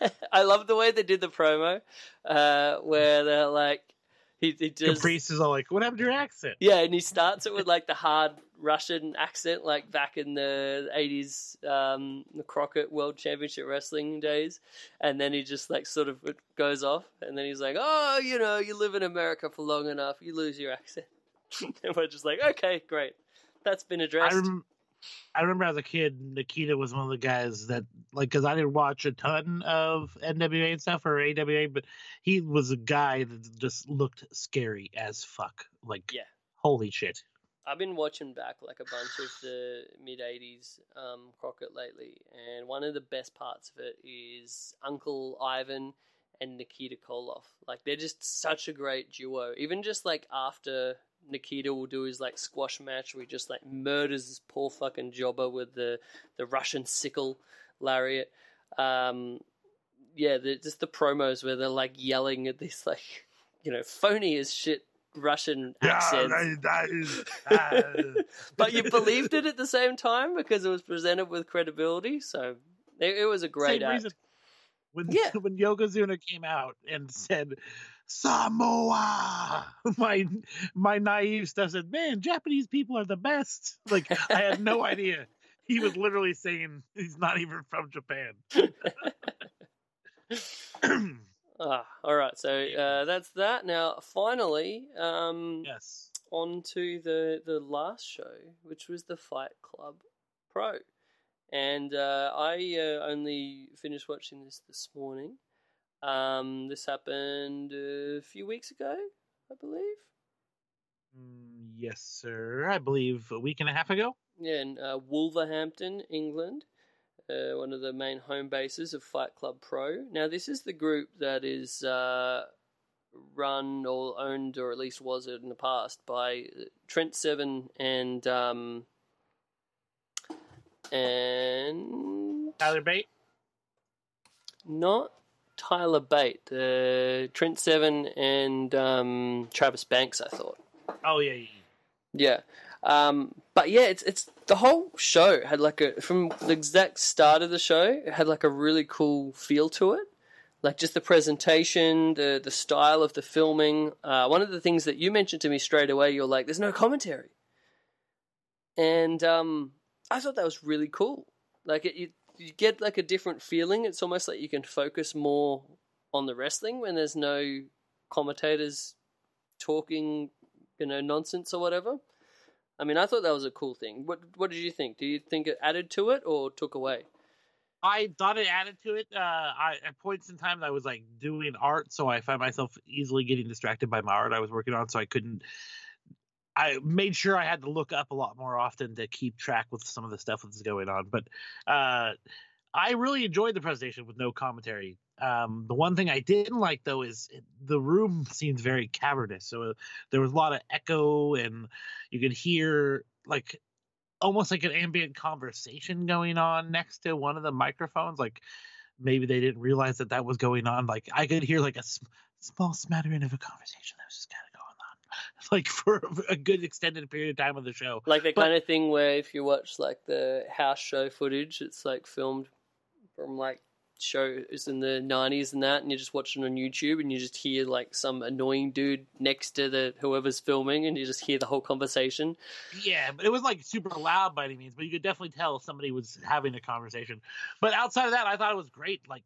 man. I love the way they did the promo, uh, where they're like, he, he just. Caprice is all like, what happened to your accent? Yeah, and he starts it with like the hard Russian accent, like back in the eighties, um, the Crockett World Championship Wrestling days. And then he just like sort of goes off, and then he's like, oh, you know, you live in America for long enough, you lose your accent. And we're just like, okay, great. That's been addressed. I rem- I remember as a kid, Nikita was one of the guys that, like, because I didn't watch a ton of N W A and stuff or A W A, but he was a guy that just looked scary as fuck. Like, yeah. Holy shit. I've been watching back, like, a bunch of the mid-eighties um, Crockett lately, and one of the best parts of it is Uncle Ivan and Nikita Koloff. Like, they're just such a great duo. Even just, like, after Nikita will do his like squash match where he just like murders this poor fucking jobber with the, the Russian sickle lariat. Um, yeah, the, just the promos where they're like yelling at this like, you know, phony as shit Russian yeah, accent. That, that is, uh... but you believed it at the same time because it was presented with credibility. So it, it was a great same act. Reason. When, yeah. when Yokozuna came out and said, Samoa, my my naive stuff said, man, Japanese people are the best. Like, I had no idea. He was literally saying he's not even from Japan. ah, all right, so uh, that's that. Now, finally, um, yes. on to the, the last show, which was the Fight Club Pro. And uh, I uh, only finished watching this this morning. Um, this happened a few weeks ago, I believe. Yes, sir. I believe a week and a half ago. Yeah, in uh, Wolverhampton, England, uh, one of the main home bases of Fight Club Pro. Now, this is the group that is uh, run or owned, or at least was it in the past, by Trent Seven and... Um, And Tyler Bate? Not Tyler Bate. The uh, Trent Seven and um, Travis Banks, I thought. Oh yeah, yeah. yeah. Um, but yeah, it's it's the whole show had like a from the exact start of the show, it had like a really cool feel to it. Like just the presentation, the the style of the filming. Uh, one of the things that you mentioned to me straight away, you're like, "There's no commentary," and um. I thought that was really cool. Like it, you, you get like a different feeling. It's almost like you can focus more on the wrestling when there's no commentators talking, you know, nonsense or whatever. I mean, I thought that was a cool thing. What What did you think? Do you think it added to it or took away? I thought it added to it. Uh, I, at points in time, I was like doing art, so I found myself easily getting distracted by my art I was working on, so I couldn't. I made sure I had to look up a lot more often to keep track with some of the stuff that's going on. But uh, I really enjoyed the presentation with no commentary. Um, the one thing I didn't like, though, is the room seemed very cavernous. So uh, there was a lot of echo, and you could hear like almost like an ambient conversation going on next to one of the microphones. Like maybe they didn't realize that that was going on. Like I could hear like a sm- small smattering of a conversation that was just kind of like for a good extended period of time of the show. Like the but, kind of thing where if you watch like the house show footage, it's like filmed from like shows in the nineties and that, and you're just watching on YouTube and you just hear like some annoying dude next to the whoever's filming and you just hear the whole conversation. Yeah, but it was like super loud by any means, but you could definitely tell somebody was having a conversation. But outside of that, I thought it was great. Like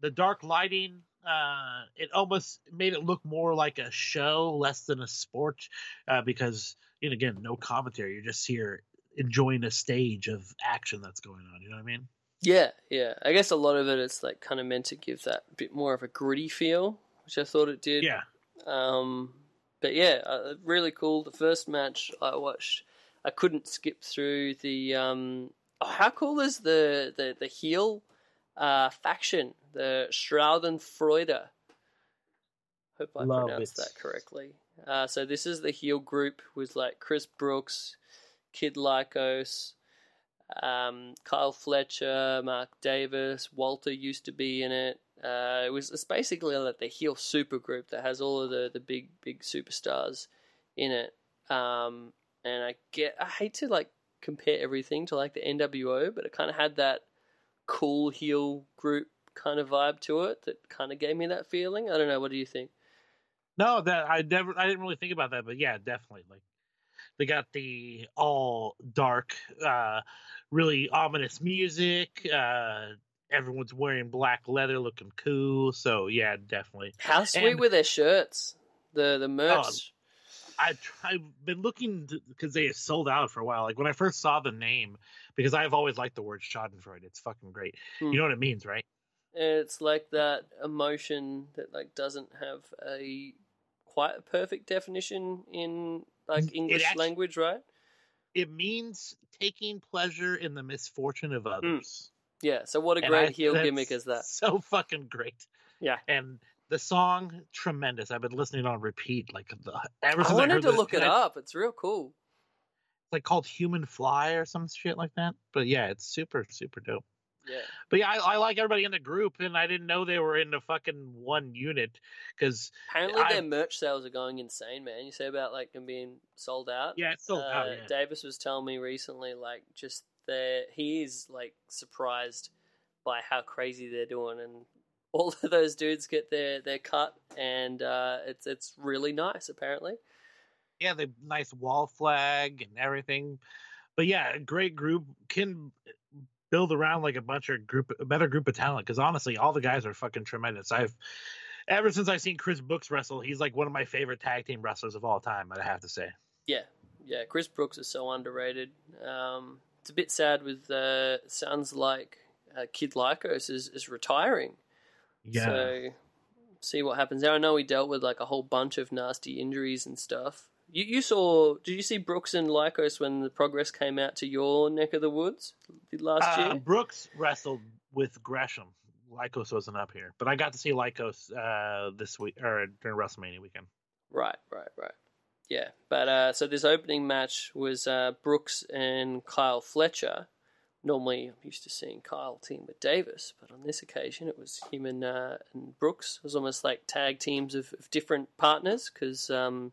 the dark lighting, Uh, it almost made it look more like a show, less than a sport, uh, because, you know, again, no commentary. You're just here enjoying a stage of action that's going on. You know what I mean? Yeah, yeah. I guess a lot of it is like kind of meant to give that bit more of a gritty feel, which I thought it did. Yeah. Um, but yeah, uh, really cool. The first match I watched, I couldn't skip through the. Um, oh, how cool is the the the heel? Uh, faction, the Schadenfreude. Hope I Love pronounced it. that correctly. Uh, so this is the heel group with like Chris Brooks, Kid Lycos, um, Kyle Fletcher, Mark Davis, Walter used to be in it. Uh, it was it's basically like the heel super group that has all of the, the big big superstars in it. Um, and I get I hate to like compare everything to like the N W O, but it kind of had that cool heel group kind of vibe to it that kind of gave me that feeling. I don't know, what do you think? No, that I never I didn't really think about that, but yeah, definitely. Like they got the all dark, uh really ominous music, uh everyone's wearing black leather looking cool, so yeah, definitely. How sweet and, were their shirts? The the merch. Oh, I, I've been looking because they sold out for a while. Like when I first saw the name, because I've always liked the word Schadenfreude. It's fucking great. Mm. You know what it means, right? It's like that emotion that like doesn't have a quite a perfect definition in like English actually, language, right? It means taking pleasure in the misfortune of others. Mm. Yeah. So what a great I, heel gimmick is that? So fucking great. Yeah. And The song Tremendous. I've been listening on repeat. Like the, ever since I wanted I heard to this, look it I, up. It's real cool. It's like called Human Fly or some shit like that. But yeah, it's super, super dope. Yeah. But yeah, I, I like everybody in the group, and I didn't know they were in the fucking one unit because apparently I, their merch sales are going insane, man. You say about like them being sold out. Yeah, it's sold uh, out. Yeah. Davis was telling me recently, like just their he is like surprised by how crazy they're doing, and all of those dudes get their their cut, and uh, it's it's really nice apparently. Yeah, the nice wall flag and everything. But yeah, a great group can build around like a bunch of group, a better group of talent. Cause honestly, all the guys are fucking tremendous. I've, ever since I've seen Chris Brooks wrestle, he's like one of my favorite tag team wrestlers of all time, I'd have to say. Yeah. Yeah. Chris Brooks is so underrated. Um, it's a bit sad with, uh, sounds like uh, Kid Lycos is, is retiring. Yeah. So see what happens there. I know he dealt with like a whole bunch of nasty injuries and stuff. You you saw? Did you see Brooks and Lycos when the Progress came out to your neck of the woods last uh, year? Brooks wrestled with Gresham. Lycos wasn't up here, but I got to see Lycos uh, this week or during WrestleMania weekend. Right, right, right. Yeah, but uh, so this opening match was uh, Brooks and Kyle Fletcher. Normally, I'm used to seeing Kyle team with Davis, but on this occasion, it was him and, uh, and Brooks. It was almost like tag teams of, of different partners because. Um,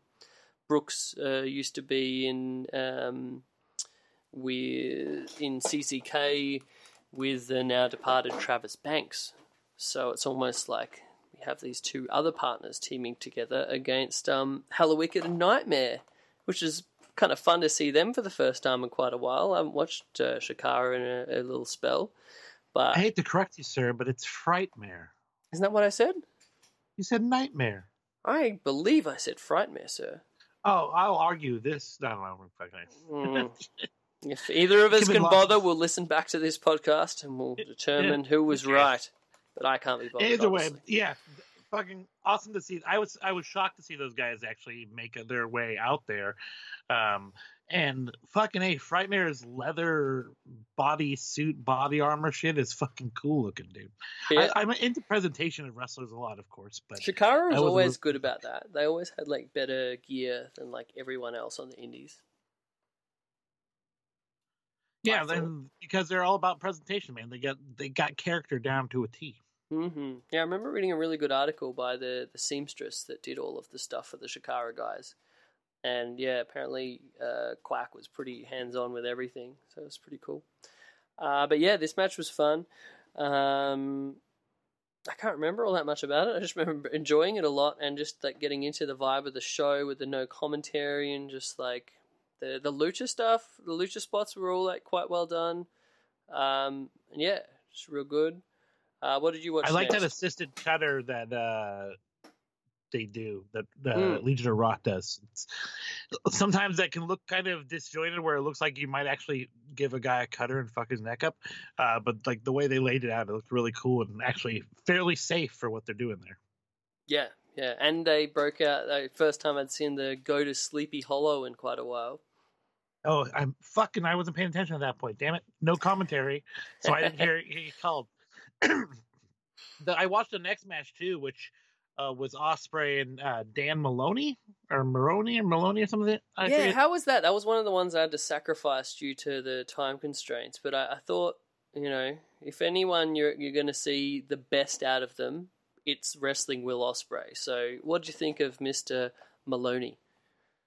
Brooks uh, used to be in um, with in C C K with the now departed Travis Banks, so it's almost like we have these two other partners teaming together against um, Halawicked and Nightmare, which is kind of fun to see them for the first time in quite a while. I haven't watched uh, Chikara in a, a little spell, but I hate to correct you, sir, but it's Frightmare. Isn't that what I said? You said Nightmare. I believe I said Frightmare, sir. Oh, I'll argue this. I don't know. mm. If either of us can lost. bother, we'll listen back to this podcast and we'll determine it, it, who was yeah. right. But I can't be bothered. Either obviously. way, yeah, fucking awesome to see. I was I was shocked to see those guys actually make their way out there. Um, and fucking a Frightmare's leather body suit, body armor shit is fucking cool looking, dude. Yeah. I, I'm into presentation of wrestlers a lot, of course, but Chikara was always good about that. They always had like better gear than like everyone else on the indies. Yeah, then because they're all about presentation, man. They got they got character down to a T. Mm-hmm. Yeah, I remember reading a really good article by the the seamstress that did all of the stuff for the Chikara guys. And yeah, apparently uh, Quack was pretty hands-on with everything, so it was pretty cool. Uh, but yeah, this match was fun. Um, I can't remember all that much about it. I just remember enjoying it a lot and just like getting into the vibe of the show with the no commentary and just like the the lucha stuff. The lucha spots were all like quite well done. Um, and yeah, just real good. Uh, what did you watch? I like that assisted cutter that. Uh... they do that the mm. Legion of Rock does. It's, sometimes that can look kind of disjointed where it looks like you might actually give a guy a cutter and fuck his neck up, uh but like the way they laid it out, it looked really cool and actually fairly safe for what they're doing there. Yeah, yeah. And they broke out the first time I'd seen the go to Sleepy Hollow in quite a while. Oh, I'm fucking I wasn't paying attention at that point, damn it. No commentary. So I didn't hear it he called. the, I watched the next match too, which Uh, was Ospreay and uh, Dan Maloney or Maroney or Maloney or something? I yeah, forget. How was that? That was one of the ones I had to sacrifice due to the time constraints. But I, I thought, you know, if anyone you're you're going to see the best out of them, it's wrestling Will Ospreay. So, what do you think of Mister Maloney?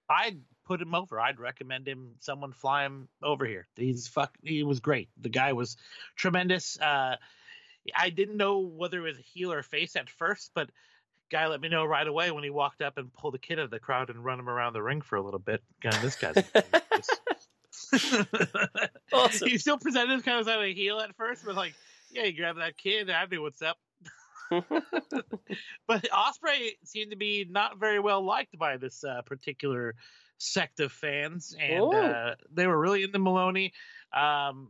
I'd put him over. I'd recommend him. Someone fly him over here. He's fuck. He was great. The guy was tremendous. Uh, I didn't know whether it was heel or face at first, but guy let me know right away when he walked up and pulled a kid out of the crowd and run him around the ring for a little bit. God, this guy's awesome. He still presented as kind of as a heel at first, but like, yeah, you grab that kid, I knew what's up. But Ospreay seemed to be not very well liked by this uh, particular sect of fans, and uh, they were really into Maloney. Um,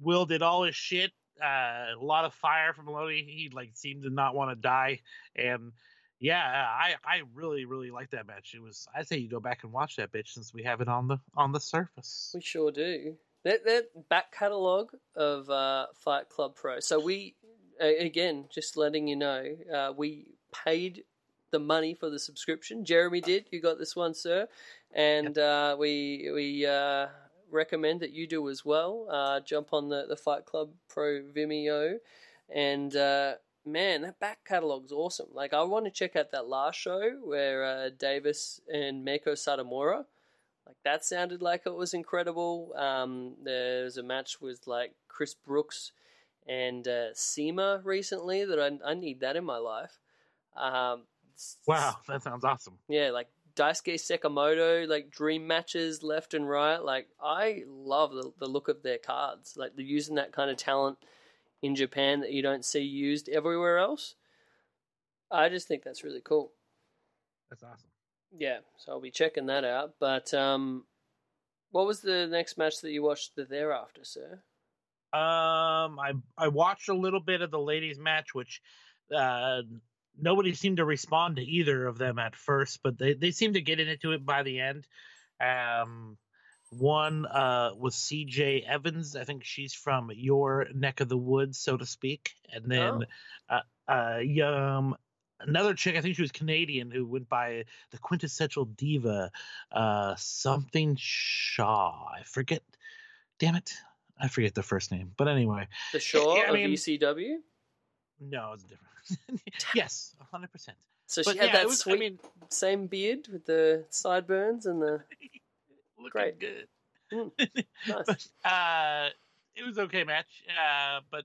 Will did all his shit. Uh, a lot of fire from Maloney. He like seemed to not want to die, and yeah, I I really really liked that match. It was I say you go back and watch that bitch since we have it on the on the surface. We sure do. That that back catalog of uh, Fight Club Pro. So we again just letting you know uh, we paid the money for the subscription. Jeremy did. You got this one, sir. And uh, we we uh, recommend that you do as well. Uh, jump on the, the Fight Club Pro Vimeo. And, uh, man, that back catalog's awesome. Like, I want to check out that last show where uh, Davis and Meiko Satomura, like, that sounded like it was incredible. Um, there was a match with, like, Chris Brooks and uh, SEMA recently that I, I need that in my life. Um, wow, that sounds awesome. Yeah, like Daisuke Sakamoto, like dream matches left and right. Like, I love the, the look of their cards. Like, they're using that kind of talent in Japan that you don't see used everywhere else. I just think that's really cool. That's awesome. Yeah, so I'll be checking that out. But um, what was the next match that you watched the thereafter, sir? Um, I I watched a little bit of the ladies' match, which uh, nobody seemed to respond to either of them at first, but they, they seemed to get into it by the end. Um, one uh, was C J Evans. I think she's from your neck of the woods, so to speak. And then oh. uh, uh, Yum. Another chick, I think she was Canadian, who went by the quintessential diva, uh, something Shaw. I forget. Damn it. I forget the first name. But anyway. The Shaw yeah, of mean, E C W? No, it's different. Yes, one hundred percent. So she but had yeah, that was, sweet I mean, same beard with the sideburns and the... Looking great. Good. Mm, nice. But, uh, it was okay match, uh, but...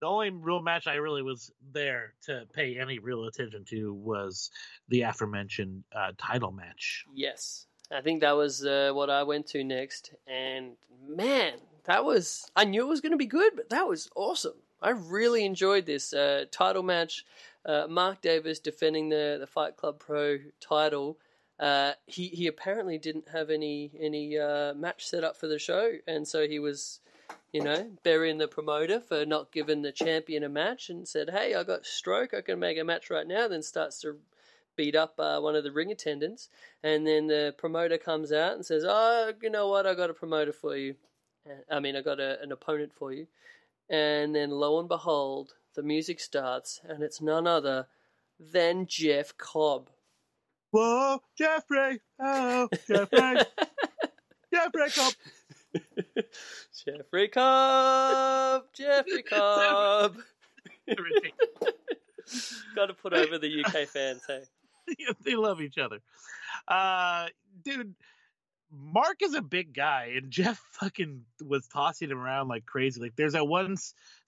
The only real match I really was there to pay any real attention to was the aforementioned uh, title match. Yes. I think that was uh, what I went to next. And, man, that was... I knew it was going to be good, but that was awesome. I really enjoyed this uh, title match. Uh, Mark Davis defending the, the Fight Club Pro title. Uh, he, he apparently didn't have any, any uh, match set up for the show, and so he was... You know, burying the promoter for not giving the champion a match, and said, "Hey, I got stroke. I can make a match right now." Then starts to beat up uh, one of the ring attendants, and then the promoter comes out and says, "Oh, you know what? I got a promoter for you. I mean, I got a, an opponent for you." And then lo and behold, the music starts, and it's none other than Jeff Cobb. Whoa, Jeffrey! Oh, Jeffrey! Jeffrey Cobb. Jeffrey Cobb, Jeffrey Cobb. Got to put over the U K fans, hey. They love each other. Uh, dude, Mark is a big guy, and Jeff fucking was tossing him around like crazy. Like, there's that one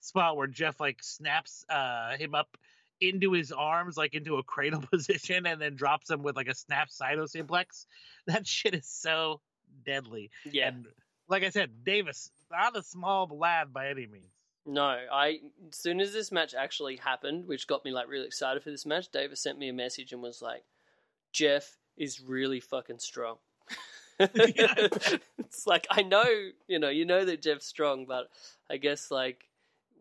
spot where Jeff like snaps uh, him up into his arms, like into a cradle position, and then drops him with like a snap cytosimplex. That shit is so deadly. Yeah. And, like I said, Davis, not a small lad by any means. No, I as soon as this match actually happened, which got me like really excited for this match, Davis sent me a message and was like, "Jeff is really fucking strong." It's like, I know, you know, you know that Jeff's strong, but I guess like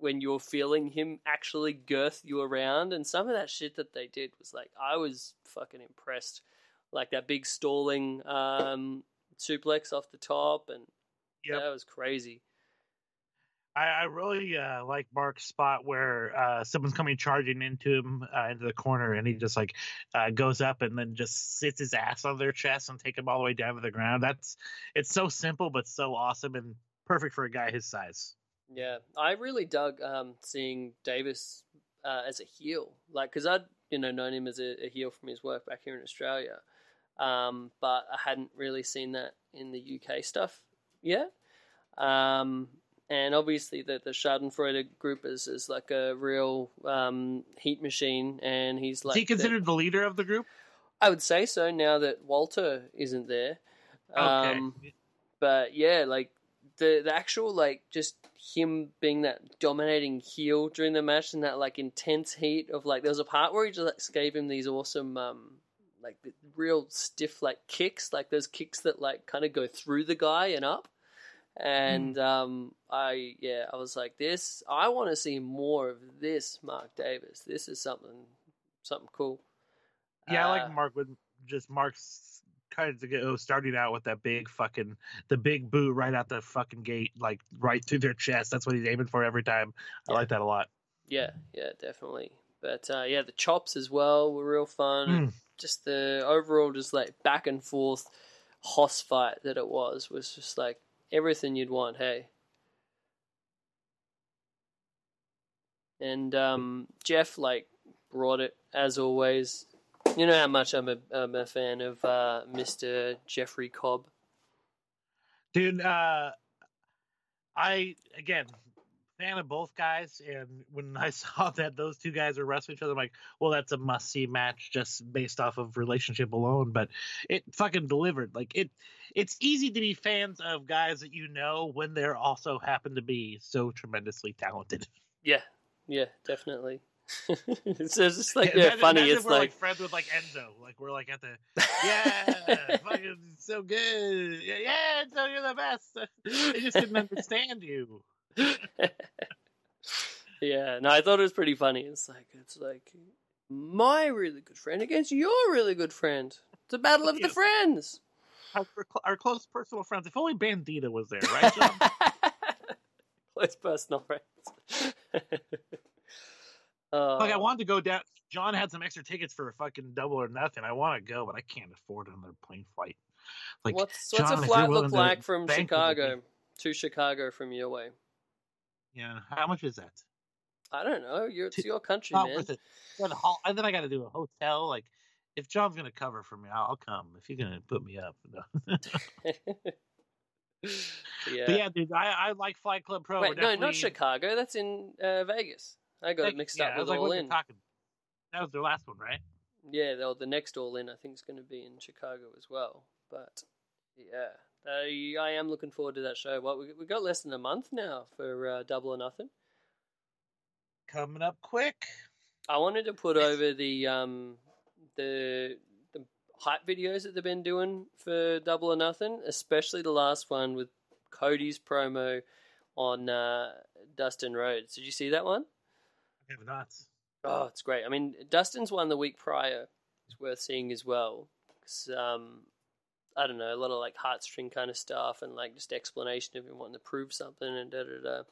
when you're feeling him actually girth you around, and some of that shit that they did was like, I was fucking impressed. Like that big stalling um, suplex off the top and. Yep. That was crazy. I, I really uh, like Mark's spot where uh, someone's coming charging into him uh, into the corner, and he just like uh, goes up and then just sits his ass on their chest and take him all the way down to the ground. That's it's so simple but so awesome and perfect for a guy his size. Yeah, I really dug um, seeing Davis uh, as a heel, like because I'd you know known him as a, a heel from his work back here in Australia, um, but I hadn't really seen that in the U K stuff. Yeah, um, and obviously the, the Schadenfreude group is, is like a real um, heat machine, and he's like... Is he considered the, the leader of the group? I would say so, now that Walter isn't there. Um, okay. But yeah, like, the, the actual, like, just him being that dominating heel during the match and that, like, intense heat of, like, there was a part where he just like, gave him these awesome... Um, like the real stiff, like kicks, like those kicks that like kind of go through the guy and up. And mm. um, I, yeah, I was like, this, I want to see more of this Mark Davis. This is something, something cool. Yeah. Uh, I like Mark with just Mark's kind of to go starting out with that big fucking, the big boot right out the fucking gate, like right through their chest. That's what he's aiming for every time. I yeah. like that a lot. Yeah. Yeah, definitely. But uh, yeah, the chops as well were real fun. Mm. Just the overall, just like back and forth hoss fight that it was, was just like everything you'd want, hey. And um, Jeff, like, brought it, as always. You know how much I'm a, I'm a fan of uh, Mister Jeffrey Cobb. Dude, uh, I, again, fan of both guys, and when I saw that those two guys are wrestling each other, I'm like, well, that's a must-see match just based off of relationship alone, but it fucking delivered. Like, it, it's easy to be fans of guys that you know when they're also happen to be so tremendously talented. Yeah, yeah, definitely. It's just like, yeah, yeah, funny. It's we're like, like friends with like Enzo, like we're like at the yeah, fucking so good. Yeah, yeah, Enzo, you're the best. They just didn't understand you. Yeah, no, I thought it was pretty funny. It's like it's like my really good friend against your really good friend. It's a battle of yeah. the friends. Our, our close personal friends. If only Bandita was there, right, John? Close personal friends. Uh, like I wanted to go down. John had some extra tickets for a fucking double or nothing. I want to go, but I can't afford another plane flight. Like, what's what's John, a flight look like from Chicago to Chicago from your way? Yeah, how much is that? I don't know. You're, it's your country, not man. Worth it. And then I got to do a hotel. Like, if John's gonna cover for me, I'll come. If you're gonna put me up. No. Yeah, but yeah, dude. I, I like Fight Club Pro. Wait, definitely... no, not Chicago. That's in uh, Vegas. I got it mixed yeah, up with like, All In. That was their last one, right? Yeah, the next All In I think is going to be in Chicago as well. But yeah, I, I am looking forward to that show. Well, we we got less than a month now for uh, Double or Nothing. Coming up quick. I wanted to put over the um the the hype videos that they've been doing for Double or Nothing, especially the last one with Cody's promo on uh, Dustin Rhodes. Did you see that one? Have not. Oh, it's great. I mean, Dustin's one the week prior is worth seeing as well. Cause, um, I don't know, a lot of like heartstring kind of stuff and like just explanation of him wanting to prove something and da da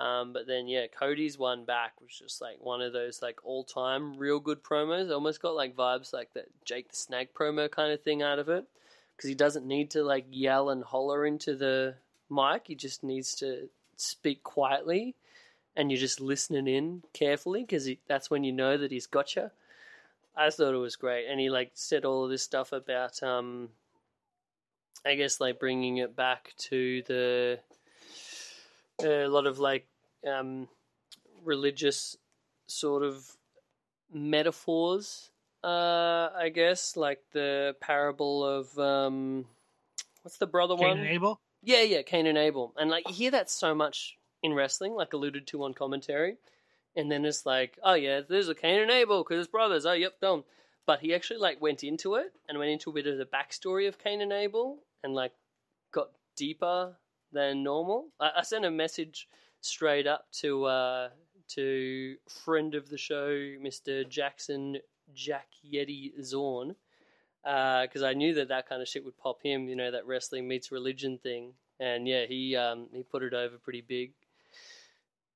da. Um, but then yeah, Cody's one back was just like one of those like all time real good promos. It almost got like vibes like that Jake the Snag promo kind of thing out of it because he doesn't need to like yell and holler into the mic. He just needs to speak quietly. And you're just listening in carefully because that's when you know that he's gotcha. I thought it was great. And he, like, said all of this stuff about, um, I guess, like, bringing it back to the a lot of, like, um, religious sort of metaphors, uh, I guess, like the parable of, um, what's the brother Cain one? Cain and Abel? Yeah, yeah, Cain and Abel. And, like, you hear that so much in wrestling, like alluded to on commentary, and then it's like, oh yeah, there's a Cain and Abel because it's brothers. Oh yep, done. But he actually like went into it and went into a bit of the backstory of Cain and Abel and like got deeper than normal. I, I sent a message straight up to uh, to friend of the show, Mister Jackson Jack Yeti Zorn, because uh, I knew that that kind of shit would pop him. You know, that wrestling meets religion thing, and yeah, he um, he put it over pretty big.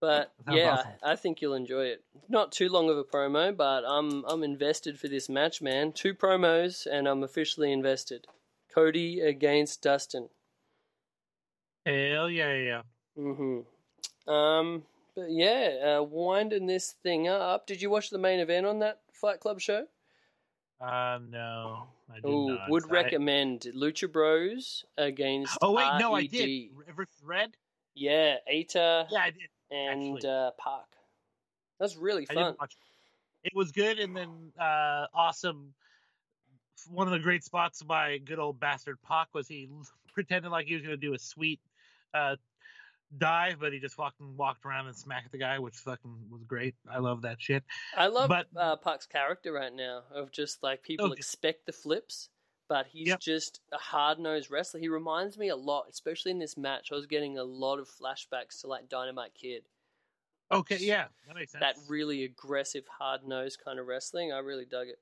But yeah, awesome. I think you'll enjoy it. Not too long of a promo, but I'm I'm invested for this match, man. Two promos, and I'm officially invested. Cody against Dustin. Hell yeah, yeah. Mm-hmm. Um, but yeah, uh, winding this thing up. Did you watch the main event on that Fight Club show? Uh, no, I did Ooh, not. Would I... recommend Lucha Bros against Oh, wait, R E D. No, I did. Red? Yeah, Aita. Yeah, I did. And uh, Park. That's really fun. It. it was good, and then uh, awesome. One of the great spots by good old bastard Park was he pretended like he was going to do a sweet uh, dive, but he just walked and walked around and smacked the guy, which fucking was great. I love that shit. I love but, uh, Park's character right now of just like people okay. expect the flips, but he's yep. just a hard-nosed wrestler. He reminds me a lot, especially in this match. I was getting a lot of flashbacks to, like, Dynamite Kid. Okay, yeah, that makes sense. That really aggressive, hard-nosed kind of wrestling. I really dug it.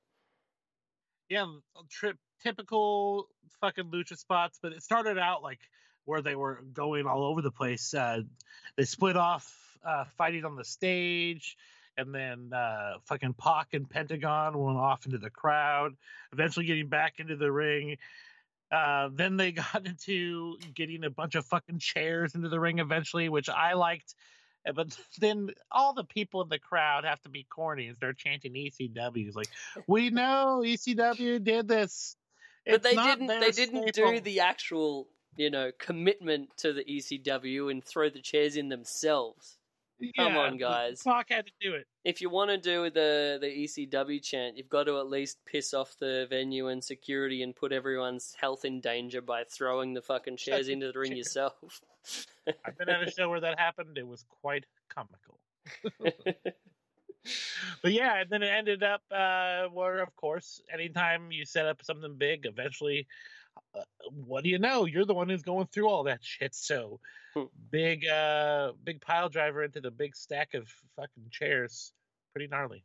Yeah, tri- typical fucking lucha spots, but it started out, like, where they were going all over the place. Uh, they split off uh, fighting on the stage. and then uh, fucking Pac and Pentagon went off into the crowd, eventually getting back into the ring. Uh, then they got into getting a bunch of fucking chairs into the ring eventually, which I liked. But then all the people in the crowd have to be corny and start chanting E C W. It's like, we know E C W did this. It's but they didn't. They staple. didn't do the actual, you know, commitment to the E C W and throw the chairs in themselves. Yeah, come on, guys! Pac had to do it. If you want to do the the E C W chant, you've got to at least piss off the venue and security and put everyone's health in danger by throwing the fucking chairs Shut into the chair. ring yourself. I've been at a show where that happened. It was quite comical. But yeah, and then it ended up uh, where, of course, anytime you set up something big, eventually, uh, what do you know? You're the one who's going through all that shit. So hmm. big, uh, big pile driver into the big stack of fucking chairs. Pretty gnarly.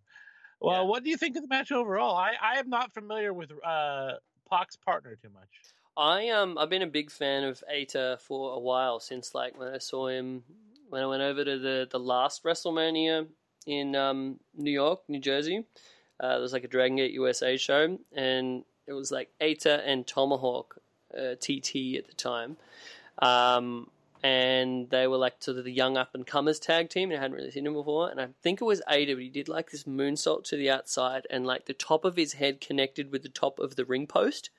Well, yeah. What do you think of the match overall? I, I am not familiar with uh, Pac's partner too much. I um I've been a big fan of Aita for a while, since like when I saw him when I went over to the the last WrestleMania in um, New York, New Jersey. Uh, there was like a Dragon Gate U S A show, and it was like Aita and Tomahawk, uh, T T at the time. Um, and they were like sort of the young up-and-comers tag team, and I hadn't really seen them before. And I think it was Aita, but he did like this moonsault to the outside, and like the top of his head connected with the top of the ring post.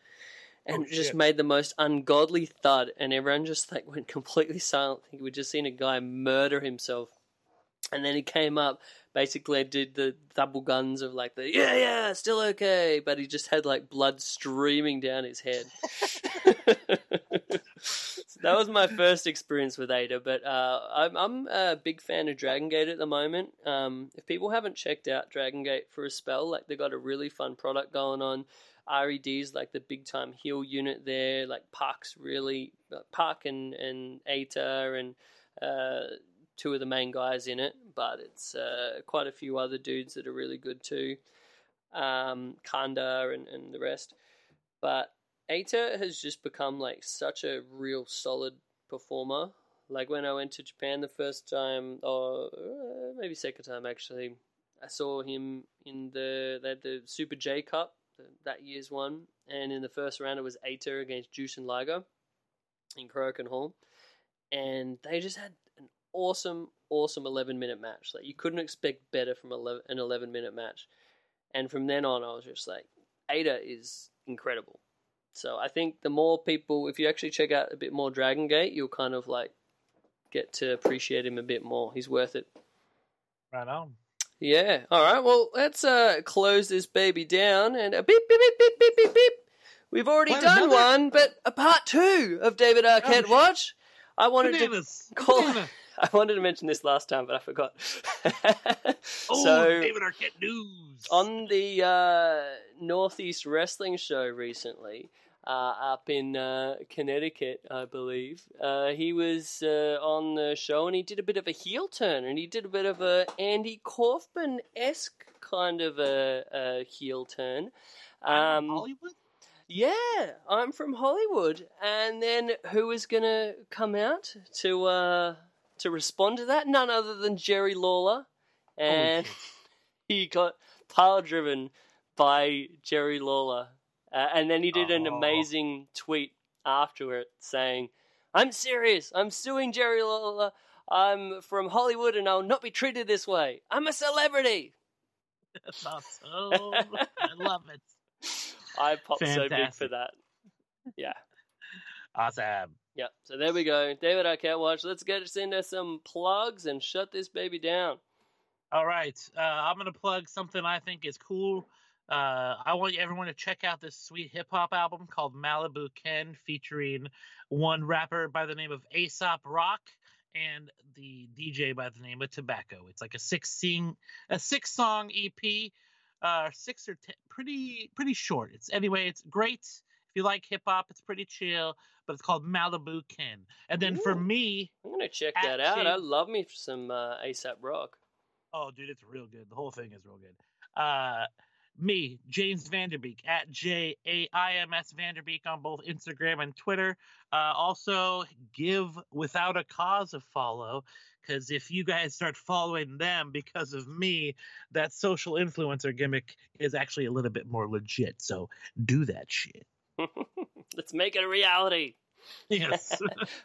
And oh, it just shit. made the most ungodly thud, and everyone just like went completely silent. I think we'd just seen a guy murder himself. And then he came up, basically did the double guns of like the, yeah, yeah, still okay. But he just had like blood streaming down his head. So that was my first experience with Aita. But uh, I'm, I'm a big fan of Dragon Gate at the moment. Um, if people haven't checked out Dragon Gate for a spell, like they got a really fun product going on. R E D's like the big time heel unit there. Like Pac's really, like Pac and, and Aita and... Uh, two of the main guys in it, but it's uh, quite a few other dudes that are really good too. Um, Kanda and, and the rest. But Aita has just become like such a real solid performer. Like when I went to Japan the first time, or maybe second time actually, I saw him in the, they had the Super J Cup, that year's one. And in the first round it was Aita against Jushin Liger in Korakuen Hall. And they just had an awesome, awesome eleven-minute match. Like you couldn't expect better from an eleven-minute match. And from then on, I was just like, Aita is incredible. So I think the more people, if you actually check out a bit more Dragon Gate, you'll kind of like get to appreciate him a bit more. He's worth it. Right on. Yeah. All right. Well, let's uh, close this baby down and a beep, beep, beep, beep, beep, beep, beep. We've already Wait, done another... one, but a part two of David Arquette oh, Watch. I wanted bananas. to call. Bananas. I wanted to mention this last time, but I forgot. oh, so, David Arquette news. On the uh, Northeast Wrestling Show recently, uh, up in uh, Connecticut, I believe, uh, he was uh, on the show and he did a bit of a heel turn, and he did a bit of a Andy Kaufman-esque kind of a, a heel turn. Um, Hollywood? Yeah, I'm from Hollywood. And then who is going to come out to... Uh, to respond to that, none other than Jerry Lawler, and oh, he got pile driven by Jerry Lawler, uh, and then he did oh. an amazing tweet after it saying, "I'm serious. I'm suing Jerry Lawler. I'm from Hollywood, and I'll not be treated this way. I'm a celebrity." That's awesome. I love it. I popped Fantastic. so big for that. Yeah. Awesome. Yep, so there we go. David Arquette Watch. Let's get send us some plugs and shut this baby down. All right. Uh, I'm going to plug something I think is cool. Uh, I want everyone to check out this sweet hip-hop album called Malibu Ken, featuring one rapper by the name of Aesop Rock and the D J by the name of Tobacco. It's like a six-song a six-song E P, uh, six or ten, pretty pretty short. It's Anyway, it's great. If you like hip-hop, it's pretty chill, but it's called Malibu Ken. And then Ooh, for me... I'm going to check that out. Shane, I love me some uh, Aesop Rock. Oh, dude, it's real good. The whole thing is real good. Uh, me, James Vanderbeek, at J A I M S Vanderbeek on both Instagram and Twitter. Uh, also, give Without a Cause a follow, because if you guys start following them because of me, that social influencer gimmick is actually a little bit more legit. So do that shit. Let's make it a reality. Yes.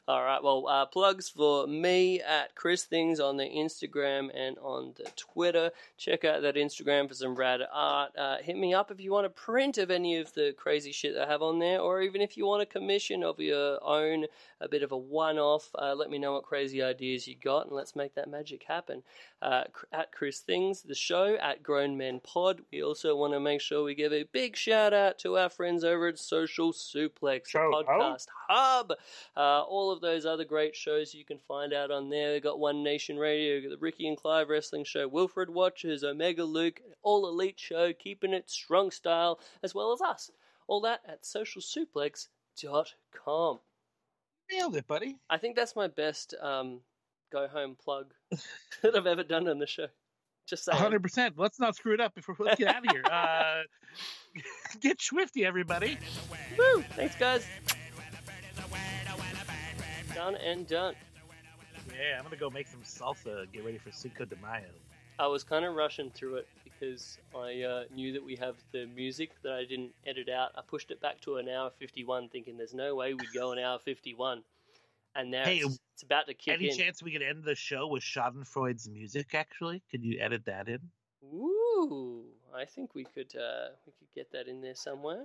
All right. Well, uh, plugs for me at Chris Things on the Instagram and on the Twitter. Check out that Instagram for some rad art. Uh, hit me up if you want a print of any of the crazy shit I have on there, or even if you want a commission of your own, a bit of a one-off. Uh, let me know what crazy ideas you got, and let's make that magic happen. Uh, at Chris Things, the show, at Grown Men Pod. We also want to make sure we give a big shout out to our friends over at Social Suplex, the podcast hub. Uh, all of those other great shows you can find out on there. We've got One Nation Radio, we've got the Ricky and Clive Wrestling Show, Wilfred Watches, Omega Luke, All Elite Show, Keeping It Strong Style, as well as us. All that at social suplex dot com. Nailed it, buddy. I think that's my best um, go-home plug that I've ever done on the show. Just saying. one hundred percent. Let's not screw it up before we get out of here. Uh, get swifty, everybody. Woo! Thanks, guys. Done and done. Yeah, I'm gonna go make some salsa. Get ready for Cinco de Mayo. I was kind of rushing through it because I uh, knew that we have the music that I didn't edit out. I pushed it back to an hour fifty-one, thinking there's no way we'd go an hour fifty-one. And now hey, it's, it's about to kick any in. Any chance we could end the show with Schadenfreude's music? Actually, could you edit that in? Ooh, I think we could. Uh, we could get that in there somewhere.